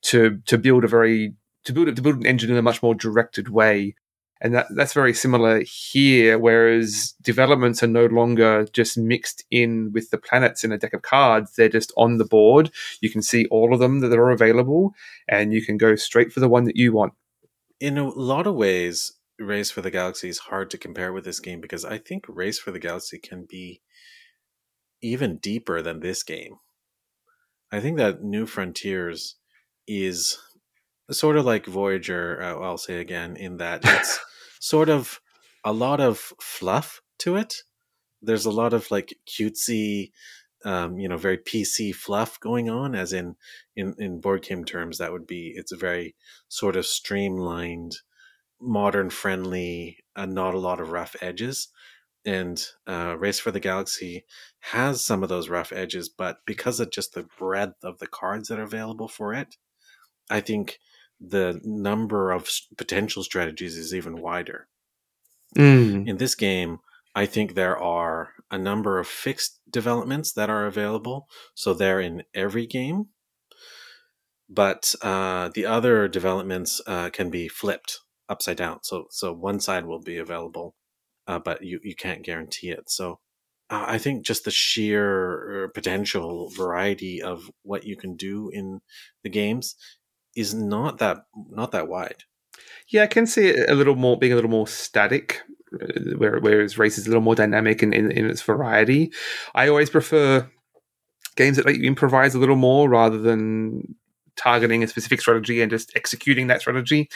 to to build a very to build to build an engine in a much more directed way. And that, that's very similar here, whereas developments are no longer just mixed in with the planets in a deck of cards. They're just on the board. You can see all of them that are available, and you can go straight for the one that you want. In a lot of ways, Race for the Galaxy is hard to compare with this game because I think Race for the Galaxy can be even deeper than this game. I think that New Frontiers is sort of like Voyager, uh, I'll say again, in that it's... sort of a lot of fluff to it. There's a lot of like cutesy, um, you know, very P C fluff going on, as in, in, in board game terms, that would be, it's a very sort of streamlined, modern friendly, uh, not a lot of rough edges. And uh, Race for the Galaxy has some of those rough edges, but because of just the breadth of the cards that are available for it, I think the number of potential strategies is even wider. Mm. In this game, I think there are a number of fixed developments that are available. So they're in every game. But uh, the other developments uh, can be flipped upside down. So so one side will be available, uh, but you, you can't guarantee it. So uh, I think just the sheer potential variety of what you can do in the games is not that not that wide. Yeah, I can see it a little more being a little more static, whereas Race is a little more dynamic in, in, in its variety. I always prefer games that let you improvise a little more rather than targeting a specific strategy and just executing that strategy.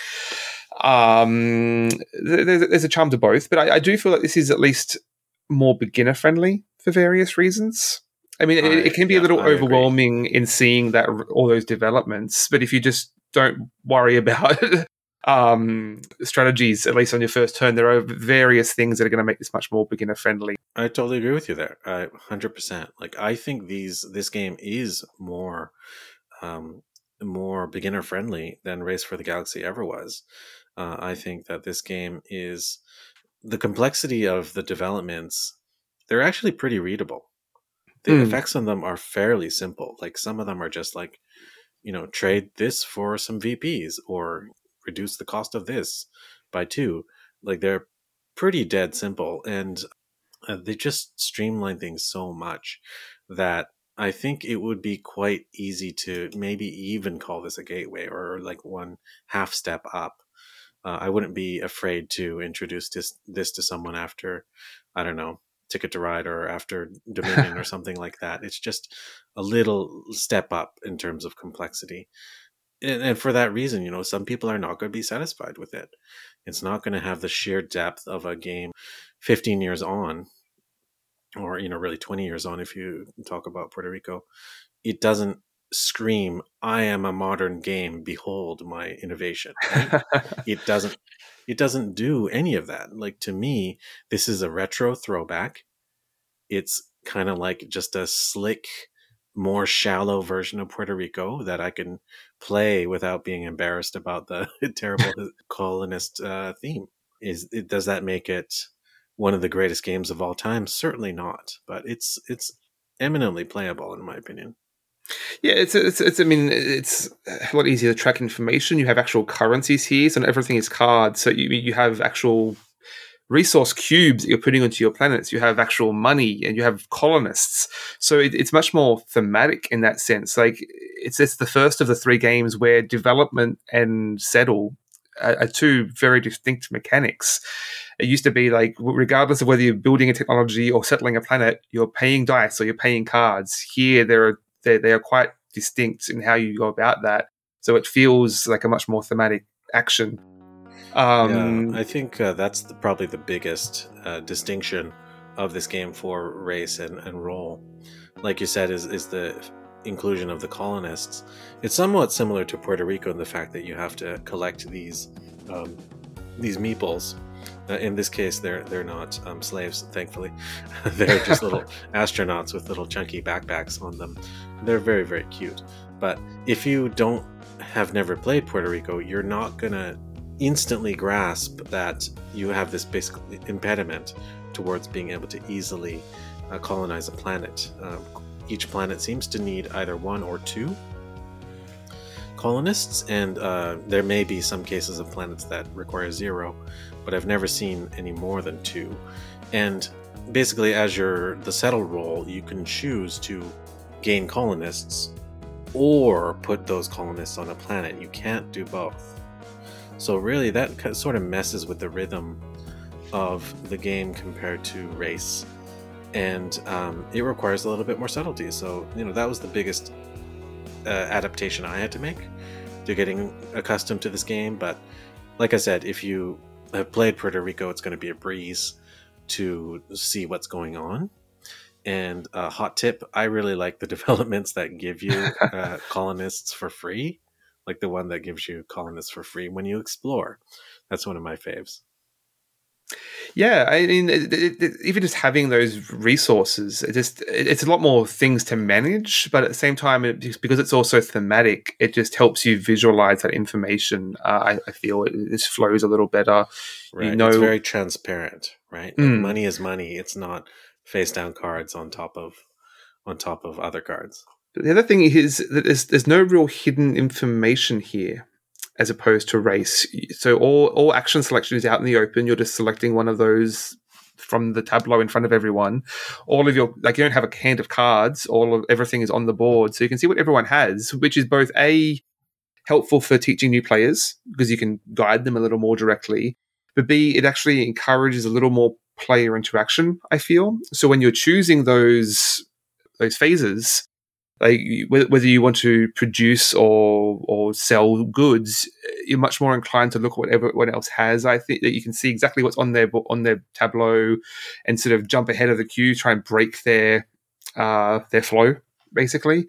Um, there's, there's a charm to both, but I, I do feel like this is at least more beginner friendly for various reasons. I mean, I, it, it can be yeah, a little I overwhelming agree. in seeing that all those developments, but if you just don't worry about um, strategies, at least on your first turn, there are various things that are going to make this much more beginner friendly. I totally agree with you there, I, one hundred percent. Like, I think these this game is more um, more beginner friendly than Race for the Galaxy ever was. Uh, I think that this game is the complexity of the developments. They're actually pretty readable. The mm. effects on them are fairly simple. Like some of them are just like, you know, trade this for some V Ps or reduce the cost of this by two. Like they're pretty dead simple. And uh, they just streamline things so much that I think it would be quite easy to maybe even call this a gateway or like one half step up. Uh, I wouldn't be afraid to introduce this, this to someone after, I don't know, Ticket to Ride or after Dominion or something like that. It's just a little step up in terms of complexity. And, and for that reason, you know, some people are not going to be satisfied with it. It's not going to have the sheer depth of a game fifteen years on or, you know, really twenty years on if you talk about Puerto Rico. It doesn't scream, I am a modern game, behold my innovation. Right? it doesn't it doesn't do any of that. Like to me, this is a retro throwback. It's kind of like just a slick, more shallow version of Puerto Rico that I can play without being embarrassed about the terrible colonist uh, theme. Is it, does that make it one of the greatest games of all time? Certainly not, but it's it's eminently playable in my opinion. Yeah, it's, it's it's I mean, it's a lot easier to track information. You have actual currencies here, so not everything is cards. So you you have actual resource cubes that you're putting onto your planets. You have actual money, and you have colonists. So it, it's much more thematic in that sense. Like it's it's the first of the three games where development and settle are two very distinct mechanics. It used to be like, regardless of whether you're building a technology or settling a planet, you're paying dice or you're paying cards. Here, there are they they are quite distinct in how you go about that. So it feels like a much more thematic action. Um, yeah, I think uh, that's the, probably the biggest uh, distinction of this game for Race and, and Roll. Like you said, is is the inclusion of the colonists. It's somewhat similar to Puerto Rico in the fact that you have to collect these um, these meeples. Uh, in this case, they're they're not um, slaves, thankfully. They're just little astronauts with little chunky backpacks on them. They're very, very cute. But if you don't have never played Puerto Rico, you're not going to instantly grasp that you have this basic impediment towards being able to easily uh, colonize a planet. Uh, each planet seems to need either one or two colonists, and uh, there may be some cases of planets that require zero, but I've never seen any more than two. And basically, as your the settle role, you can choose to gain colonists or put those colonists on a planet. You can't do both. So really, that sort of messes with the rhythm of the game compared to Race, and um, it requires a little bit more subtlety. So you know that was the biggest uh, adaptation I had to make to getting accustomed to this game. But like I said, if you have played Puerto Rico, it's going to be a breeze to see what's going on. And a uh, hot tip: I really like the developments that give you uh, colonists for free. Like the one that gives you colonists for free when you explore. That's one of my faves. Yeah, I mean, it, it, it, even just having those resources, it just it, it's a lot more things to manage, but at the same time, it, because it's also thematic, it just helps you visualize that information. Uh, I, I feel it, it just flows a little better. Right. You know, it's very transparent, right? Mm. Like money is money. It's not face down cards on top of on top of other cards. The other thing is that there's, there's no real hidden information here as opposed to Race. So all, all action selection is out in the open. You're just selecting one of those from the tableau in front of everyone. All of your – like you don't have a hand of cards. All of everything is on the board. So you can see what everyone has, which is both A, helpful for teaching new players because you can guide them a little more directly, but B, it actually encourages a little more player interaction, I feel. So when you're choosing those those phases – like whether you want to produce or or sell goods, you're much more inclined to look at what everyone else has. I think that you can see exactly what's on their on their tableau, and sort of jump ahead of the queue, try and break their uh, their flow, basically.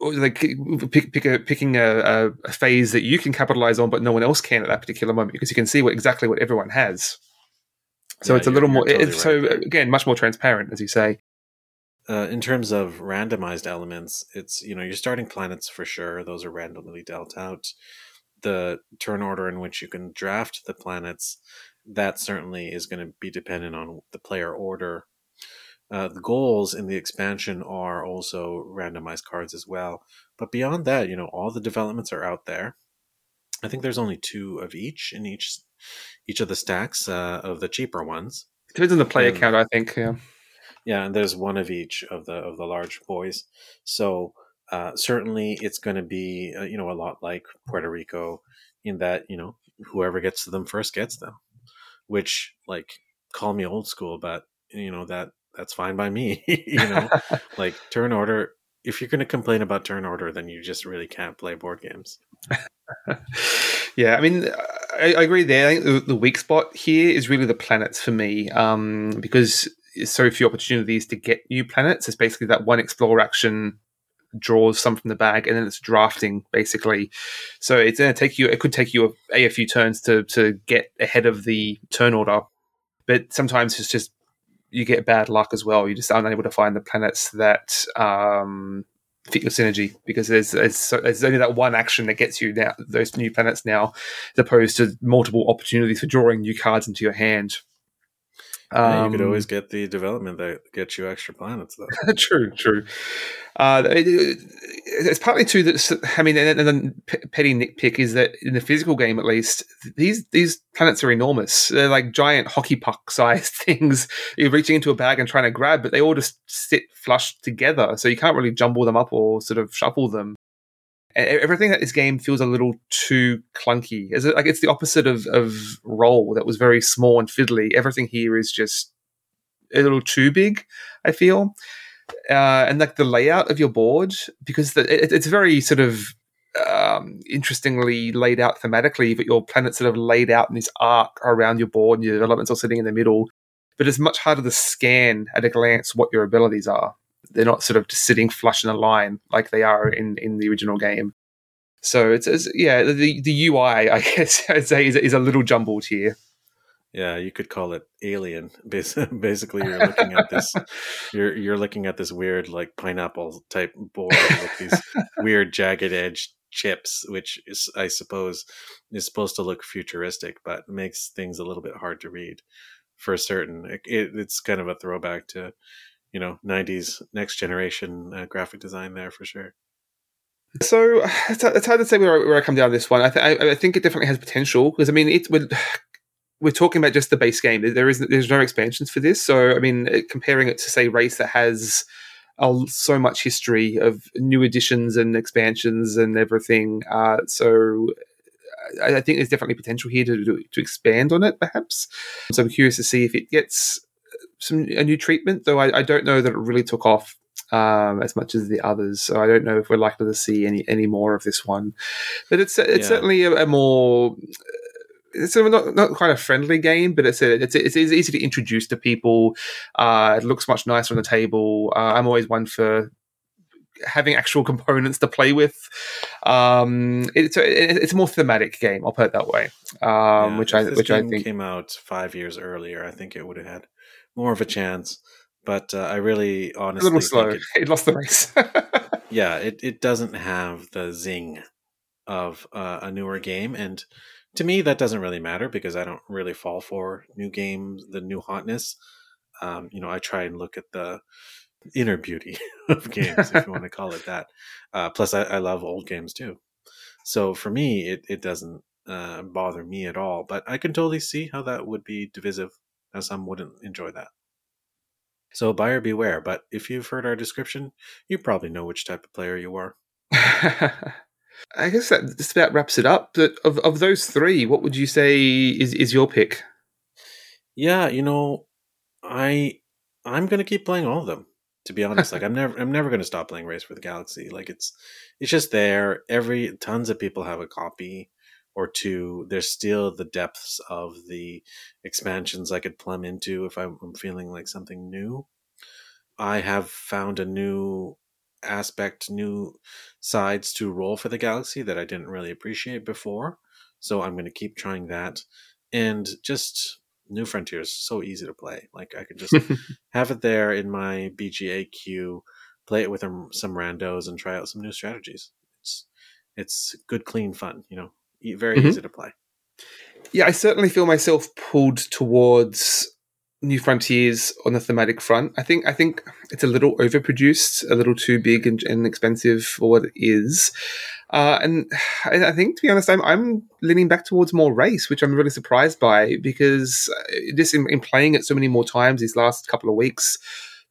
Or like pick, pick a, picking a, a phase that you can capitalize on, but no one else can at that particular moment because you can see what exactly what everyone has. So yeah, it's a little more. Totally it's right, so yeah. Again, much more transparent, as you say. Uh, in terms of randomized elements, it's, you know, you're starting planets for sure. Those are randomly dealt out. The turn order in which you can draft the planets, that certainly is going to be dependent on the player order. Uh, the goals in the expansion are also randomized cards as well. But beyond that, you know, all the developments are out there. I think there's only two of each in each each of the stacks uh, of the cheaper ones. Depends on the player and, count, I think, yeah. Yeah, and there's one of each of the of the large boys. So uh, certainly it's going to be, uh, you know, a lot like Puerto Rico in that, you know, whoever gets to them first gets them, which, like, call me old school, but, you know, that that's fine by me, you know, like turn order. If you're going to complain about turn order, then you just really can't play board games. Yeah, I mean, I, I agree there. I think the, the weak spot here is really the planets for me um, because – so few opportunities to get new planets. It's basically that one explore action draws some from the bag, and then it's drafting basically. So it's going to take you. It could take you a, a few turns to to get ahead of the turn order, but sometimes it's just you get bad luck as well. You just aren't able to find the planets that um, fit your synergy because there's there's, so, there's only that one action that gets you now those new planets now, as opposed to multiple opportunities for drawing new cards into your hand. Yeah, you could always get the development that gets you extra planets, though. true, true. Uh, it, it, it's partly too that I mean, and, and then p- petty nitpick is that in the physical game, at least, these these planets are enormous. They're like giant hockey puck sized things. You're reaching into a bag and trying to grab, but they all just sit flush together, so you can't really jumble them up or sort of shuffle them. everything that this game feels a little too clunky. It's like it's the opposite of, of Roll that was very small and fiddly. Everything here is just a little too big, I feel. Uh, and like the layout of your board, because the, it, it's very sort of um, interestingly laid out thematically, but your planet's sort of laid out in this arc around your board and your developments are sitting in the middle. But it's much harder to scan at a glance what your abilities are. They're not sort of just sitting flush in a line like they are in, in the original game. So it's, it's yeah, the the U I, I guess I'd say, is, is a little jumbled here. Yeah, you could call it alien. Basically, you're looking at this, you're you're looking at this weird like pineapple type board with these weird jagged edge chips, which is, I suppose, is supposed to look futuristic, but makes things a little bit hard to read for certain. It, it, it's kind of a throwback to, you know, nineties next generation uh, graphic design there for sure. So it's, it's hard to say where I, where I come down this one. I, th- I, I think it definitely has potential because I mean it would. We're talking about just the base game. There isn't, there's no expansions for this. So, I mean, comparing it to, say, Race that has a, so much history of new additions and expansions and everything. Uh, so, I, I think there's definitely potential here to, to to expand on it, perhaps. So, I'm curious to see if it gets some a new treatment, though I, I don't know that it really took off um, as much as the others. So, I don't know if we're likely to see any, any more of this one. But it's, it's yeah. certainly a, a more... It's not not quite a friendly game, but it's a, it's a, it's easy to introduce to people. Uh, it looks much nicer on the table. Uh, I'm always one for having actual components to play with. Um, it's a, it's a more thematic game. I'll put it that way. Um, yeah, which I this which game I think came out five years earlier. I think it would have had more of a chance. But uh, I really honestly a little slow. Think it, it lost the race. yeah, it it doesn't have the zing of uh, a newer game and. To me, that doesn't really matter because I don't really fall for new games, the new hotness. Um, you know, I try and look at the inner beauty of games, if you want to call it that. Uh, plus, I, I love old games too. So for me, it, it doesn't uh, bother me at all. But I can totally see how that would be divisive, how some wouldn't enjoy that. So buyer beware. But if you've heard our description, you probably know which type of player you are. I guess that just about wraps it up. But of of those three, what would you say is, is your pick? Yeah, you know, I I'm gonna keep playing all of them. To be honest, like I'm never I'm never gonna stop playing Race for the Galaxy. Like it's it's just there. Every tons of people have a copy or two. There's still the depths of the expansions I could plumb into if I'm feeling like something new. I have found a new. aspect new sides to Roll for the Galaxy that I didn't really appreciate before, so I'm going to keep trying that. And just New Frontiers, so easy to play. Like I could just have it there in my B G A queue, play it with some randos and try out some new strategies. It's it's good, clean fun, you know, very mm-hmm. easy to play. Yeah, I certainly feel myself pulled towards New Frontiers on the thematic front. I think I think it's a little overproduced, a little too big and, and expensive for what it is. Uh, and I think, to be honest, I'm, I'm leaning back towards more Race, which I'm really surprised by, because just in, in playing it so many more times these last couple of weeks,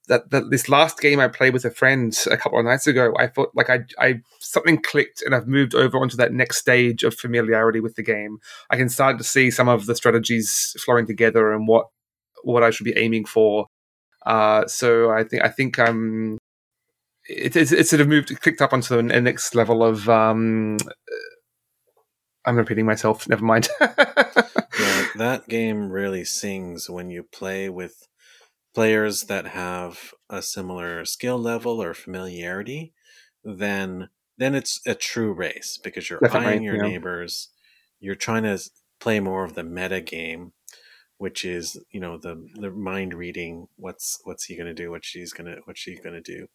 that, that this last game I played with a friend a couple of nights ago, I felt like I, I something clicked and I've moved over onto that next stage of familiarity with the game. I can start to see some of the strategies flowing together and what what I should be aiming for. Uh, so I think I think um, it, it, it sort of moved, clicked up onto the next level of... Um, I'm repeating myself, never mind. Yeah, that game really sings when you play with players that have a similar skill level or familiarity, then, then it's a true race because you're Definitely, eyeing your yeah. neighbors, you're trying to play more of the meta game, which is, you know, the, the mind reading. What's what's he gonna do? What she's gonna what she's gonna do?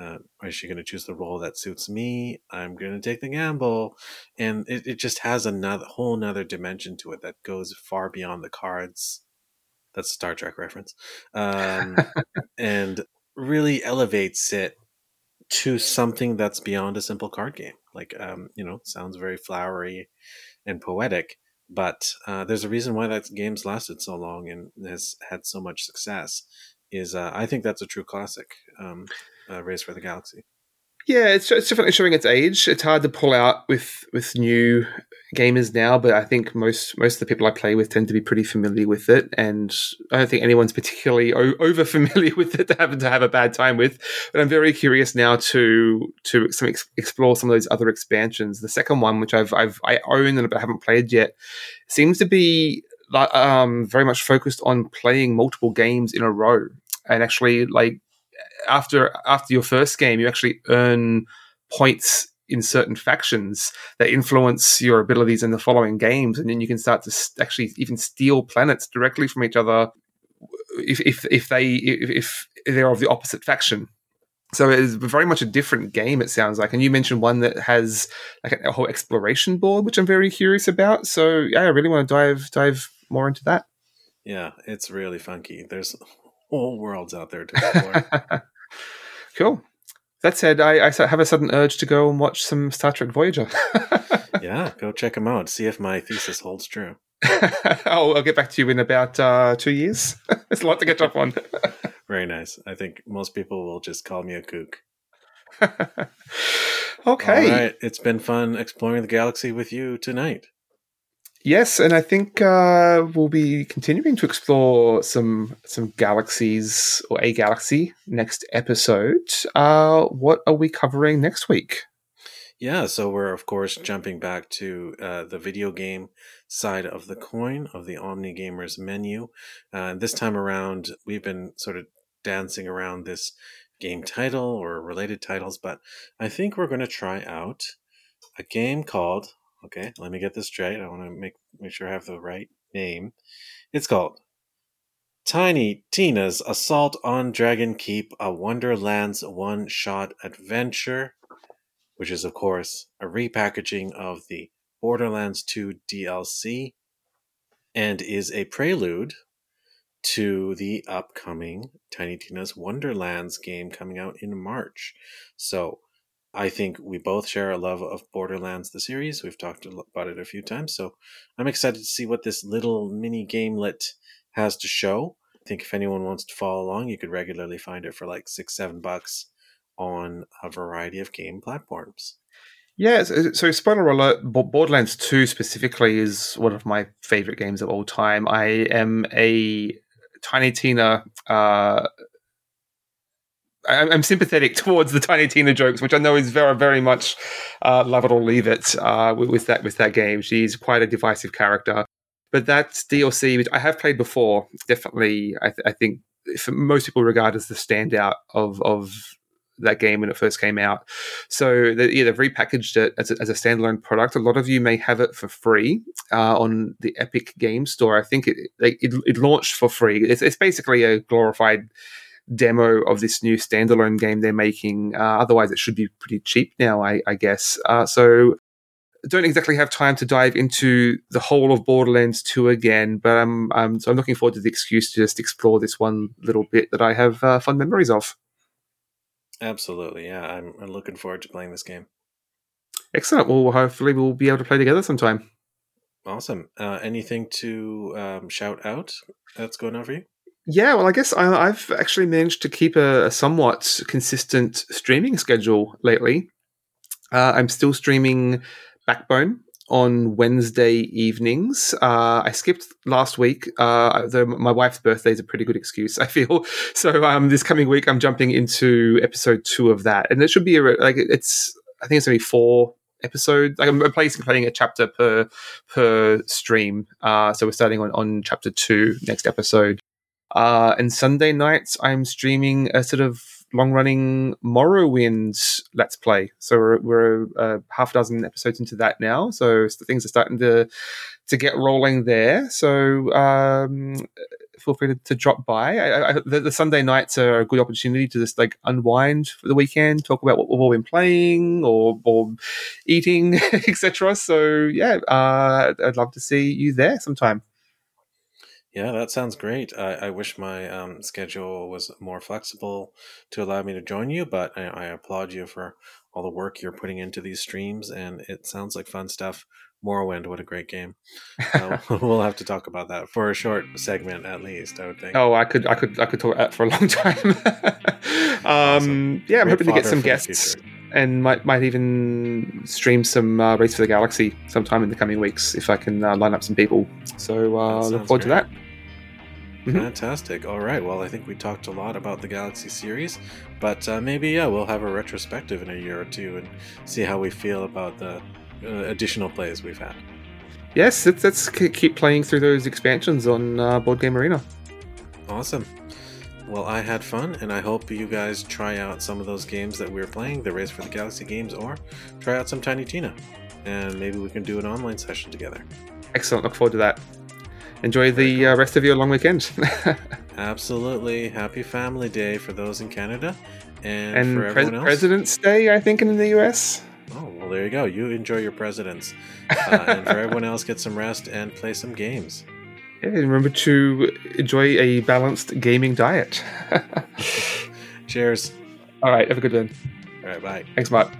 Uh, is she gonna choose the role that suits me? I'm gonna take the gamble, and it, it just has another whole nother dimension to it that goes far beyond the cards. That's a Star Trek reference, um, and really elevates it to something that's beyond a simple card game. Like, um, you know, sounds very flowery and poetic. But uh, there's a reason why that game's lasted so long and has had so much success. Is uh, I think that's a true classic, um, uh, Race for the Galaxy. Yeah, it's, it's definitely showing its age. It's hard to pull out with, with new gamers now, but I think most, most of the people I play with tend to be pretty familiar with it, and I don't think anyone's particularly o- over familiar with it to have to have a bad time with. But I'm very curious now to to some ex- explore some of those other expansions. The second one, which I've I've I own and I haven't played yet, seems to be um, very much focused on playing multiple games in a row, and actually like. After after your first game, you actually earn points in certain factions that influence your abilities in the following games, and then you can start to st- actually even steal planets directly from each other if if if they if, if they're of the opposite faction. So it's very much a different game, it sounds like. And you mentioned one that has like a whole exploration board, which I'm very curious about. So yeah, I really want to dive dive more into that. Yeah, it's really funky. There's all worlds out there to explore. Cool. That said, I, I have a sudden urge to go and watch some Star Trek Voyager. Yeah, go check them out. See if my thesis holds true. I'll, I'll get back to you in about uh, two years. It's a lot to catch up on. Very nice. I think most people will just call me a kook. Okay. All right. It's been fun exploring the galaxy with you tonight. Yes, and I think uh, we'll be continuing to explore some some galaxies, or a galaxy, next episode. Uh, what are we covering next week? Yeah, so we're, of course, jumping back to uh, the video game side of the coin of the Omni Gamers menu. Uh, this time around, we've been sort of dancing around this game title or related titles, but I think we're going to try out a game called... Okay, let me get this straight. I want to make make sure I have the right name. It's called Tiny Tina's Assault on Dragon Keep, a Wonderlands One-Shot Adventure, which is, of course, a repackaging of the Borderlands two D L C and is a prelude to the upcoming Tiny Tina's Wonderlands game coming out in March. So... I think we both share a love of Borderlands, the series. We've talked about it a few times, so I'm excited to see what this little mini gamelet has to show. I think if anyone wants to follow along, you could regularly find it for like six, seven bucks on a variety of game platforms. Yeah, so, so spoiler alert, Borderlands two specifically is one of my favorite games of all time. I am a Tiny Tina... Uh, I'm sympathetic towards the Tiny Tina jokes, which I know is very, very much uh, love it or leave it uh, with that with that game. She's quite a divisive character. But that D L C, which I have played before, definitely, I, th- I think, for most people regard as the standout of, of that game when it first came out. So, the, yeah, they've repackaged it as a, as a standalone product. A lot of you may have it for free uh, on the Epic Game Store. I think it it, it launched for free. It's, it's basically a glorified... demo of this new standalone game they're making. Uh, otherwise, it should be pretty cheap now, I, I guess. Uh, so don't exactly have time to dive into the whole of Borderlands two again, but I'm, I'm, so I'm looking forward to the excuse to just explore this one little bit that I have uh, fond memories of. Absolutely, yeah. I'm, I'm looking forward to playing this game. Excellent. Well, hopefully we'll be able to play together sometime. Awesome. Uh, anything to um, shout out that's going on for you? Yeah, well, I guess I, I've actually managed to keep a, a somewhat consistent streaming schedule lately. Uh, I'm still streaming Backbone on Wednesday evenings. Uh, I skipped last week, uh, though my wife's birthday is a pretty good excuse, I feel. So um, this coming week, I'm jumping into episode two of that, and it should be a, like it's. I think it's gonna be four. Episode like I'm basically playing a chapter per per stream. Uh, so we're starting on, on chapter two next episode. Uh, and Sunday nights, I'm streaming a sort of long-running Morrowind Let's Play. So we're, we're a half a dozen episodes into that now. So things are starting to to get rolling there. So um, feel free to, to drop by. I, I, the, the Sunday nights are a good opportunity to just like unwind for the weekend, talk about what we've all been playing or, or eating, et cetera. So yeah, uh, I'd love to see you there sometime. Yeah, that sounds great. I, I wish my um, schedule was more flexible to allow me to join you, but I, I applaud you for all the work you're putting into these streams, and it sounds like fun stuff. Morrowind, what a great game. Uh, we'll have to talk about that for a short segment at least, I would think. Oh, I could I could, I could talk about that for a long time. um, awesome. Yeah, I'm great hoping to get some guests. and might might even stream some uh, Race for the Galaxy sometime in the coming weeks if I can uh, line up some people. So uh, look forward great. to that. Mm-hmm. Fantastic. All right. Well, I think we talked a lot about the Galaxy series, but uh, maybe yeah, we'll have a retrospective in a year or two and see how we feel about the uh, additional plays we've had. Yes, let's, let's keep playing through those expansions on uh, Board Game Arena. Awesome. Well, I had fun, and I hope you guys try out some of those games that we were playing, the Race for the Galaxy games, or try out some Tiny Tina, and maybe we can do an online session together. Excellent. Look forward to that. Enjoy the uh, rest of your long weekend. Absolutely. Happy Family Day for those in Canada, and, and for everyone pre- else. President's Day, I think, in the U S. Oh, well, there you go. You enjoy your presidents. Uh, and for everyone else, get some rest and play some games. Yeah, and remember to enjoy a balanced gaming diet. Cheers. All right. Have a good one. All right. Bye. Thanks, Mark.